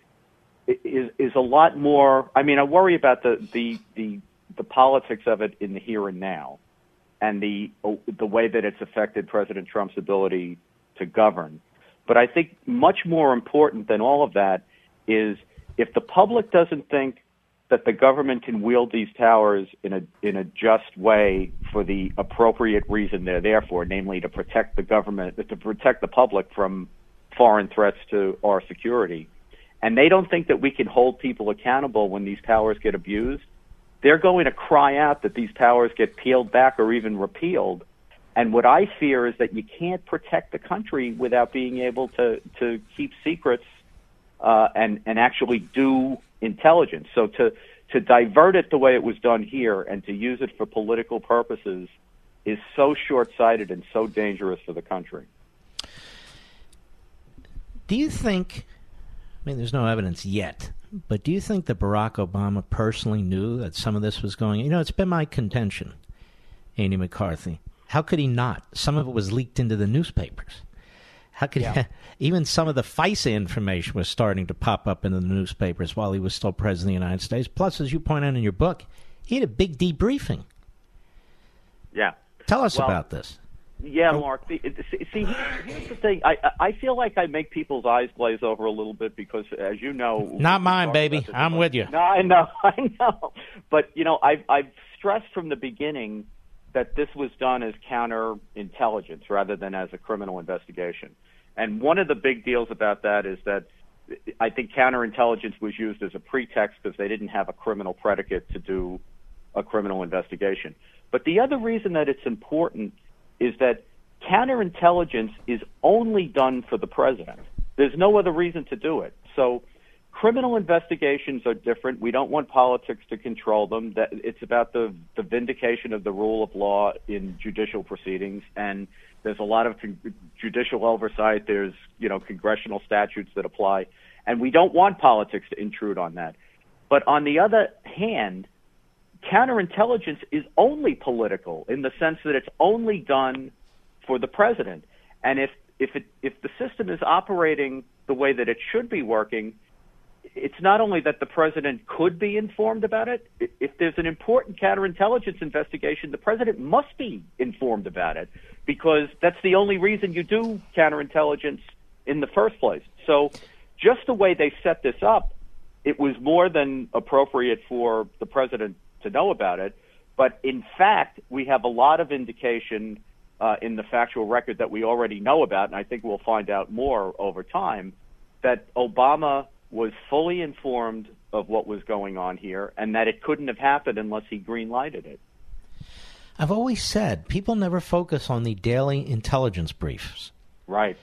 is a lot more. I mean, I worry about the politics of it in the here and now, and the way that it's affected President Trump's ability to govern. But I think much more important than all of that is, if the public doesn't think that the government can wield these powers in a just way for the appropriate reason they're there for, namely to protect the government, to protect the public from foreign threats to our security, and they don't think that we can hold people accountable when these powers get abused, they're going to cry out that these powers get peeled back or even repealed. And what I fear is that you can't protect the country without being able to keep secrets and actually do intelligence. So to divert it the way it was done here and to use it for political purposes is so short-sighted and so dangerous for the country. Do you think, I mean, there's no evidence yet, but do you think that Barack Obama personally knew that some of this was going on? You know, it's been my contention, Andy McCarthy. How could he not? Some of it was leaked into the newspapers. How could he, even some of the FISA information was starting to pop up into the newspapers while he was still president of the United States. Plus, as you point out in your book, he had a big debriefing. Yeah. Tell us about this. Yeah, Mark. See, here's the thing. I feel like I make people's eyes glaze over a little bit because, as you know... Not mine, baby. I'm with you. No, I know. But, you know, I've stressed from the beginning that this was done as counterintelligence rather than as a criminal investigation. And one of the big deals about that is that I think counterintelligence was used as a pretext because they didn't have a criminal predicate to do a criminal investigation. But the other reason that it's important is that counterintelligence is only done for the president. There's no other reason to do it. So Criminal investigations are different. We don't want politics to control them. It's about the vindication of the rule of law in judicial proceedings, and there's a lot of judicial oversight. There's, you know, congressional statutes that apply, and we don't want politics to intrude on that. But on the other hand, counterintelligence is only political in the sense that it's only done for the president. And if the system is operating the way that it should be working, it's not only that the president could be informed about it. If there's an important counterintelligence investigation, the president must be informed about it, because that's the only reason you do counterintelligence in the first place. So just the way they set this up, it was more than appropriate for the president to know about it. But in fact, we have a lot of indication in the factual record that we already know about, and I think we'll find out more over time, that Obama was fully informed of what was going on here, and that it couldn't have happened unless he green-lighted it. I've always said people never focus on the daily intelligence briefs. Right.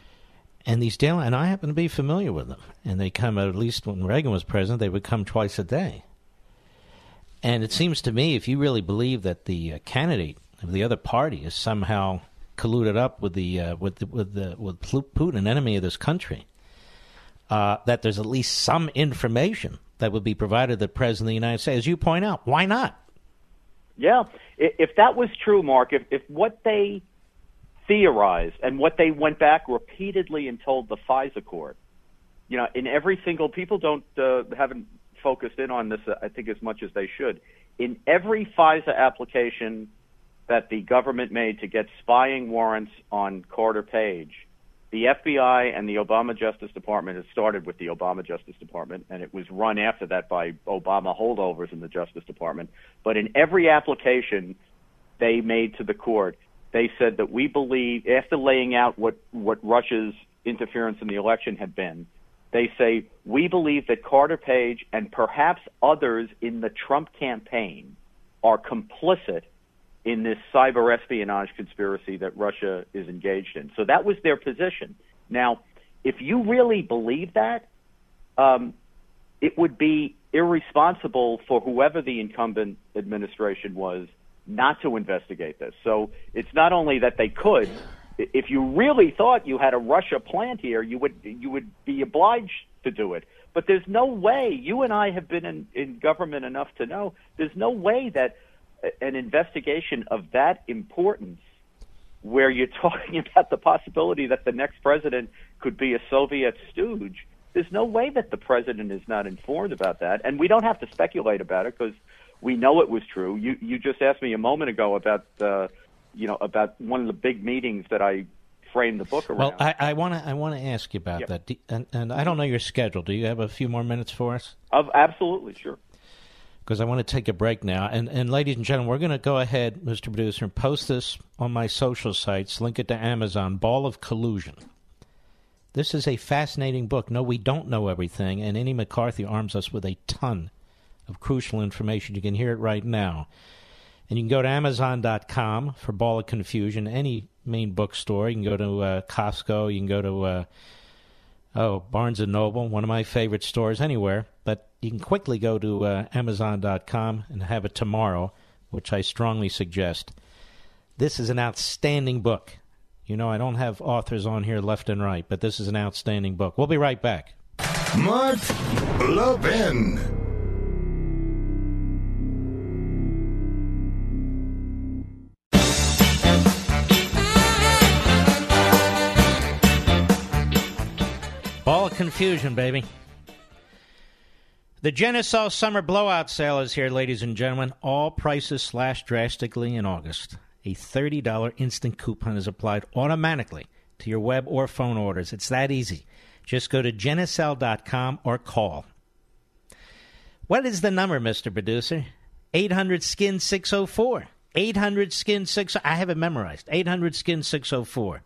And these daily, and I happen to be familiar with them, and they come, at least when Reagan was president, they would come twice a day. And it seems to me, if you really believe that the candidate of the other party is somehow colluded up with Putin, an enemy of this country, that there's at least some information that would be provided the president of the United States. As you point out, why not? Yeah. If that was true, Mark, if what they theorized and what they went back repeatedly and told the FISA court, you know, in every single, people don't haven't focused in on this, I think, as much as they should. In every FISA application that the government made to get spying warrants on Carter Page, the FBI and the Obama Justice Department, it started with the Obama Justice Department, and it was run after that by Obama holdovers in the Justice Department. But in every application they made to the court, they said that we believe, after laying out what Russia's interference in the election had been, they say, we believe that Carter Page and perhaps others in the Trump campaign are complicit in this cyber espionage conspiracy that Russia is engaged in. So that was their position. Now, if you really believe that, it would be irresponsible for whoever the incumbent administration was not to investigate this. So it's not only that they could. If you really thought you had a Russia plant here, you would be obliged to do it. But there's no way, you and I have been in government enough to know, there's no way that an investigation of that importance, where you're talking about the possibility that the next president could be a Soviet stooge, there's no way that the president is not informed about that. And we don't have to speculate about it because we know it was true. You just asked me a moment ago about about one of the big meetings that I framed the book around. Well, I want to ask you about that. And I don't know your schedule. Do you have a few more minutes for us? Absolutely, sure. Because I want to take a break now. And ladies and gentlemen, we're going to go ahead, Mr. Producer, and post this on my social sites, link it to Amazon, Ball of Collusion. This is a fascinating book. No, we don't know everything, and Annie McCarthy arms us with a ton of crucial information. You can hear it right now. And you can go to Amazon.com for Ball of Confusion, any main bookstore. You can go to Costco. You can go to Barnes & Noble, one of my favorite stores anywhere. But you can quickly go to Amazon.com and have it tomorrow, which I strongly suggest. This is an outstanding book. You know, I don't have authors on here left and right, but this is an outstanding book. We'll be right back. Mark Levin. Ball of Confusion, baby. The Genocell Summer Blowout Sale is here, ladies and gentlemen. All prices slashed drastically in August. A $30 instant coupon is applied automatically to your web or phone orders. It's that easy. Just go to Genocell.com or call. What is the number, Mr. Producer? 800-SKIN-604. 800-SKIN-604. I have it memorized. 800-SKIN-604.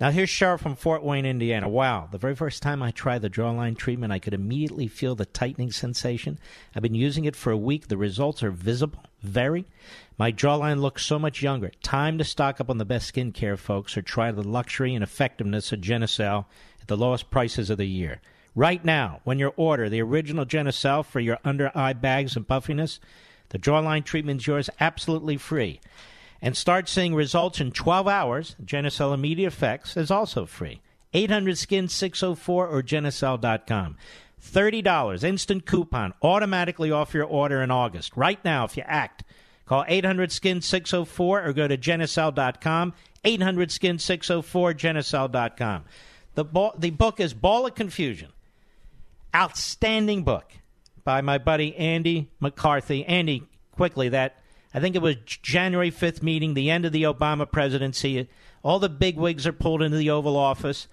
Now, here's Cheryl from Fort Wayne, Indiana. Wow, the very first time I tried the jawline treatment, I could immediately feel the tightening sensation. I've been using it for a week. The results are visible, very. My jawline looks so much younger. Time to stock up on the best skincare, folks, or try the luxury and effectiveness of Genocell at the lowest prices of the year. Right now, when you order the original Genocell for your under-eye bags and puffiness, the jawline treatment's yours absolutely free. And start seeing results in 12 hours. Genocell Immediate Effects is also free. 800-SKIN-604 or Genocell.com. $30 instant coupon automatically off your order in August. Right now, if you act, call 800-SKIN-604 or go to Genocell.com. 800-SKIN-604, Genocell.com. The book is Ball of Confusion. Outstanding book by my buddy Andy McCarthy. Andy, quickly, that I think it was January 5th meeting, the end of the Obama presidency. All the bigwigs are pulled into the Oval Office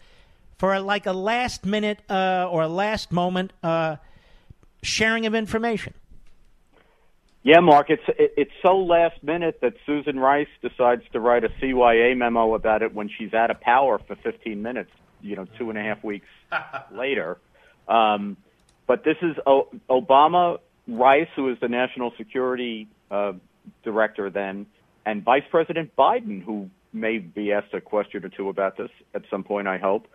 for like a last-minute or a last-moment sharing of information. Yeah, Mark, it's so last-minute that Susan Rice decides to write a CYA memo about it when she's out of power for 15 minutes, 2.5 weeks later. But this is Obama, Rice, who is the national security director then, and Vice President Biden, who may be asked a question or two about this at some point, I hope,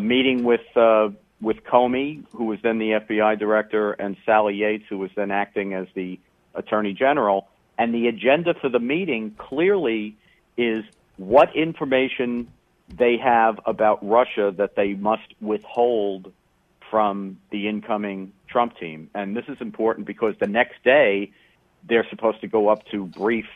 meeting with Comey, who was then the FBI director, and Sally Yates, who was then acting as the Attorney General. And the agenda for the meeting clearly is what information they have about Russia that they must withhold from the incoming Trump team. And this is important because the next day they're supposed to go up to brief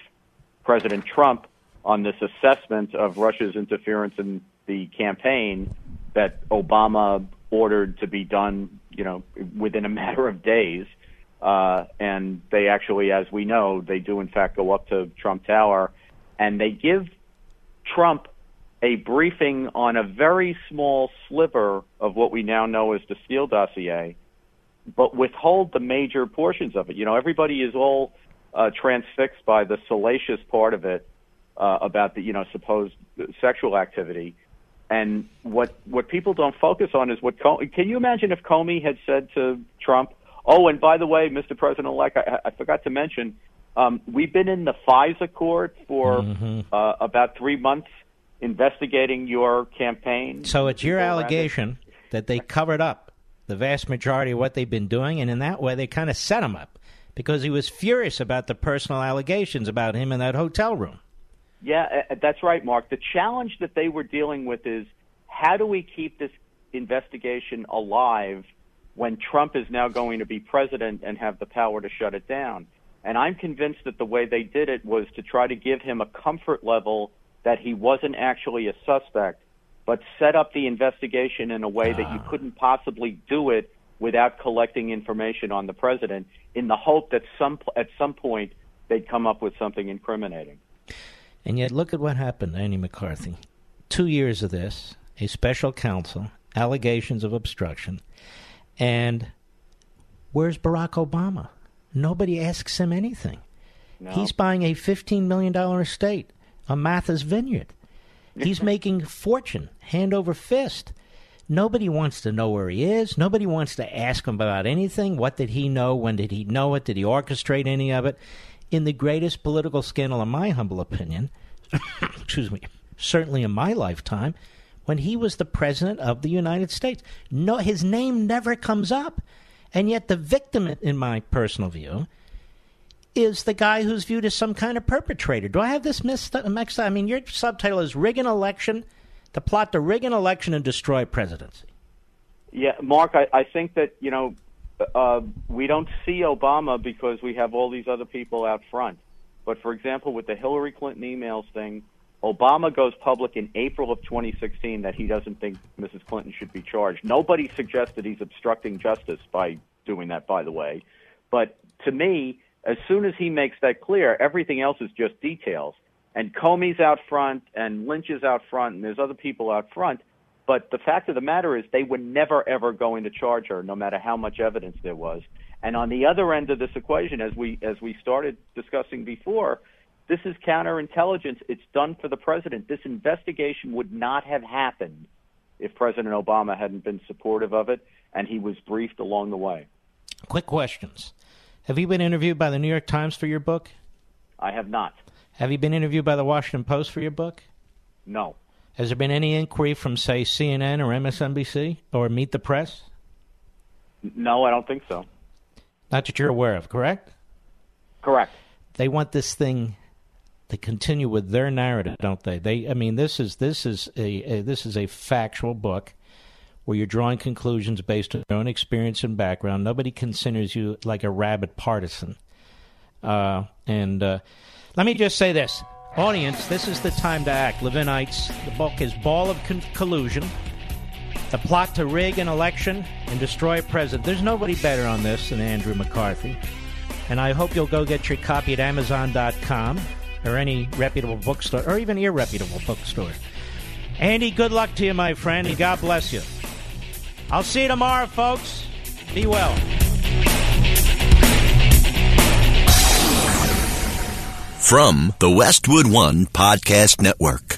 President Trump on this assessment of Russia's interference in the campaign that Obama ordered to be done, within a matter of days. And they actually, as we know, they do in fact go up to Trump Tower, and they give Trump a briefing on a very small sliver of what we now know as the Steele dossier, but withhold the major portions of it. Everybody is all transfixed by the salacious part of it about the, supposed sexual activity. And what people don't focus on is what Comey. Can you imagine if Comey had said to Trump, "Oh, and by the way, Mr. President-elect, I forgot to mention, we've been in the FISA court for about 3 months investigating your campaign." So it's your allegation that they covered up the vast majority of what they've been doing, and in that way they kind of set him up because he was furious about the personal allegations about him in that hotel room. Yeah, that's right, Mark. The challenge that they were dealing with is how do we keep this investigation alive when Trump is now going to be president and have the power to shut it down? And I'm convinced that the way they did it was to try to give him a comfort level that he wasn't actually a suspect, but set up the investigation in a way that you couldn't possibly do it without collecting information on the president, in the hope that at some point they'd come up with something incriminating. And yet look at what happened to Andy McCarthy. 2 years of this, a special counsel, allegations of obstruction, and where's Barack Obama? Nobody asks him anything. No. He's buying a $15 million estate on Martha's Vineyard. He's making a fortune, hand over fist. Nobody wants to know where he is. Nobody wants to ask him about anything. What did he know? When did he know it? Did he orchestrate any of it? In the greatest political scandal, in my humble opinion, excuse me, certainly in my lifetime, when he was the president of the United States. No, his name never comes up. And yet the victim, in my personal view, is the guy who's viewed as some kind of perpetrator. Do I have this mixed up? I mean, your subtitle is Rig an Election, the plot to rig an election and destroy presidency. Yeah, Mark, I think that, we don't see Obama because we have all these other people out front. But, for example, with the Hillary Clinton emails thing, Obama goes public in April of 2016 that he doesn't think Mrs. Clinton should be charged. Nobody suggests that he's obstructing justice by doing that, by the way. But to me, as soon as he makes that clear, everything else is just details. And Comey's out front, and Lynch is out front, and there's other people out front. But the fact of the matter is they were never, ever going to charge her, no matter how much evidence there was. And on the other end of this equation, as we started discussing before, this is counterintelligence. It's done for the president. This investigation would not have happened if President Obama hadn't been supportive of it, and he was briefed along the way. Quick questions. Have you been interviewed by the New York Times for your book? I have not. Have you been interviewed by the Washington Post for your book? No. Has there been any inquiry from, say, CNN or MSNBC or Meet the Press? No, I don't think so. Not that you're aware of, correct? Correct. They want this thing to continue with their narrative, don't they? They, I mean, this is a factual book where you're drawing conclusions based on your own experience and background. Nobody considers you like a rabid partisan. Let me just say this. Audience, this is the time to act. Levinites, the book is Ball of Collusion, the plot to rig an election and destroy a president. There's nobody better on this than Andrew McCarthy. And I hope you'll go get your copy at Amazon.com or any reputable bookstore or even irreputable bookstore. Andy, good luck to you, my friend, and God bless you. I'll see you tomorrow, folks. Be well. From the Westwood One Podcast Network.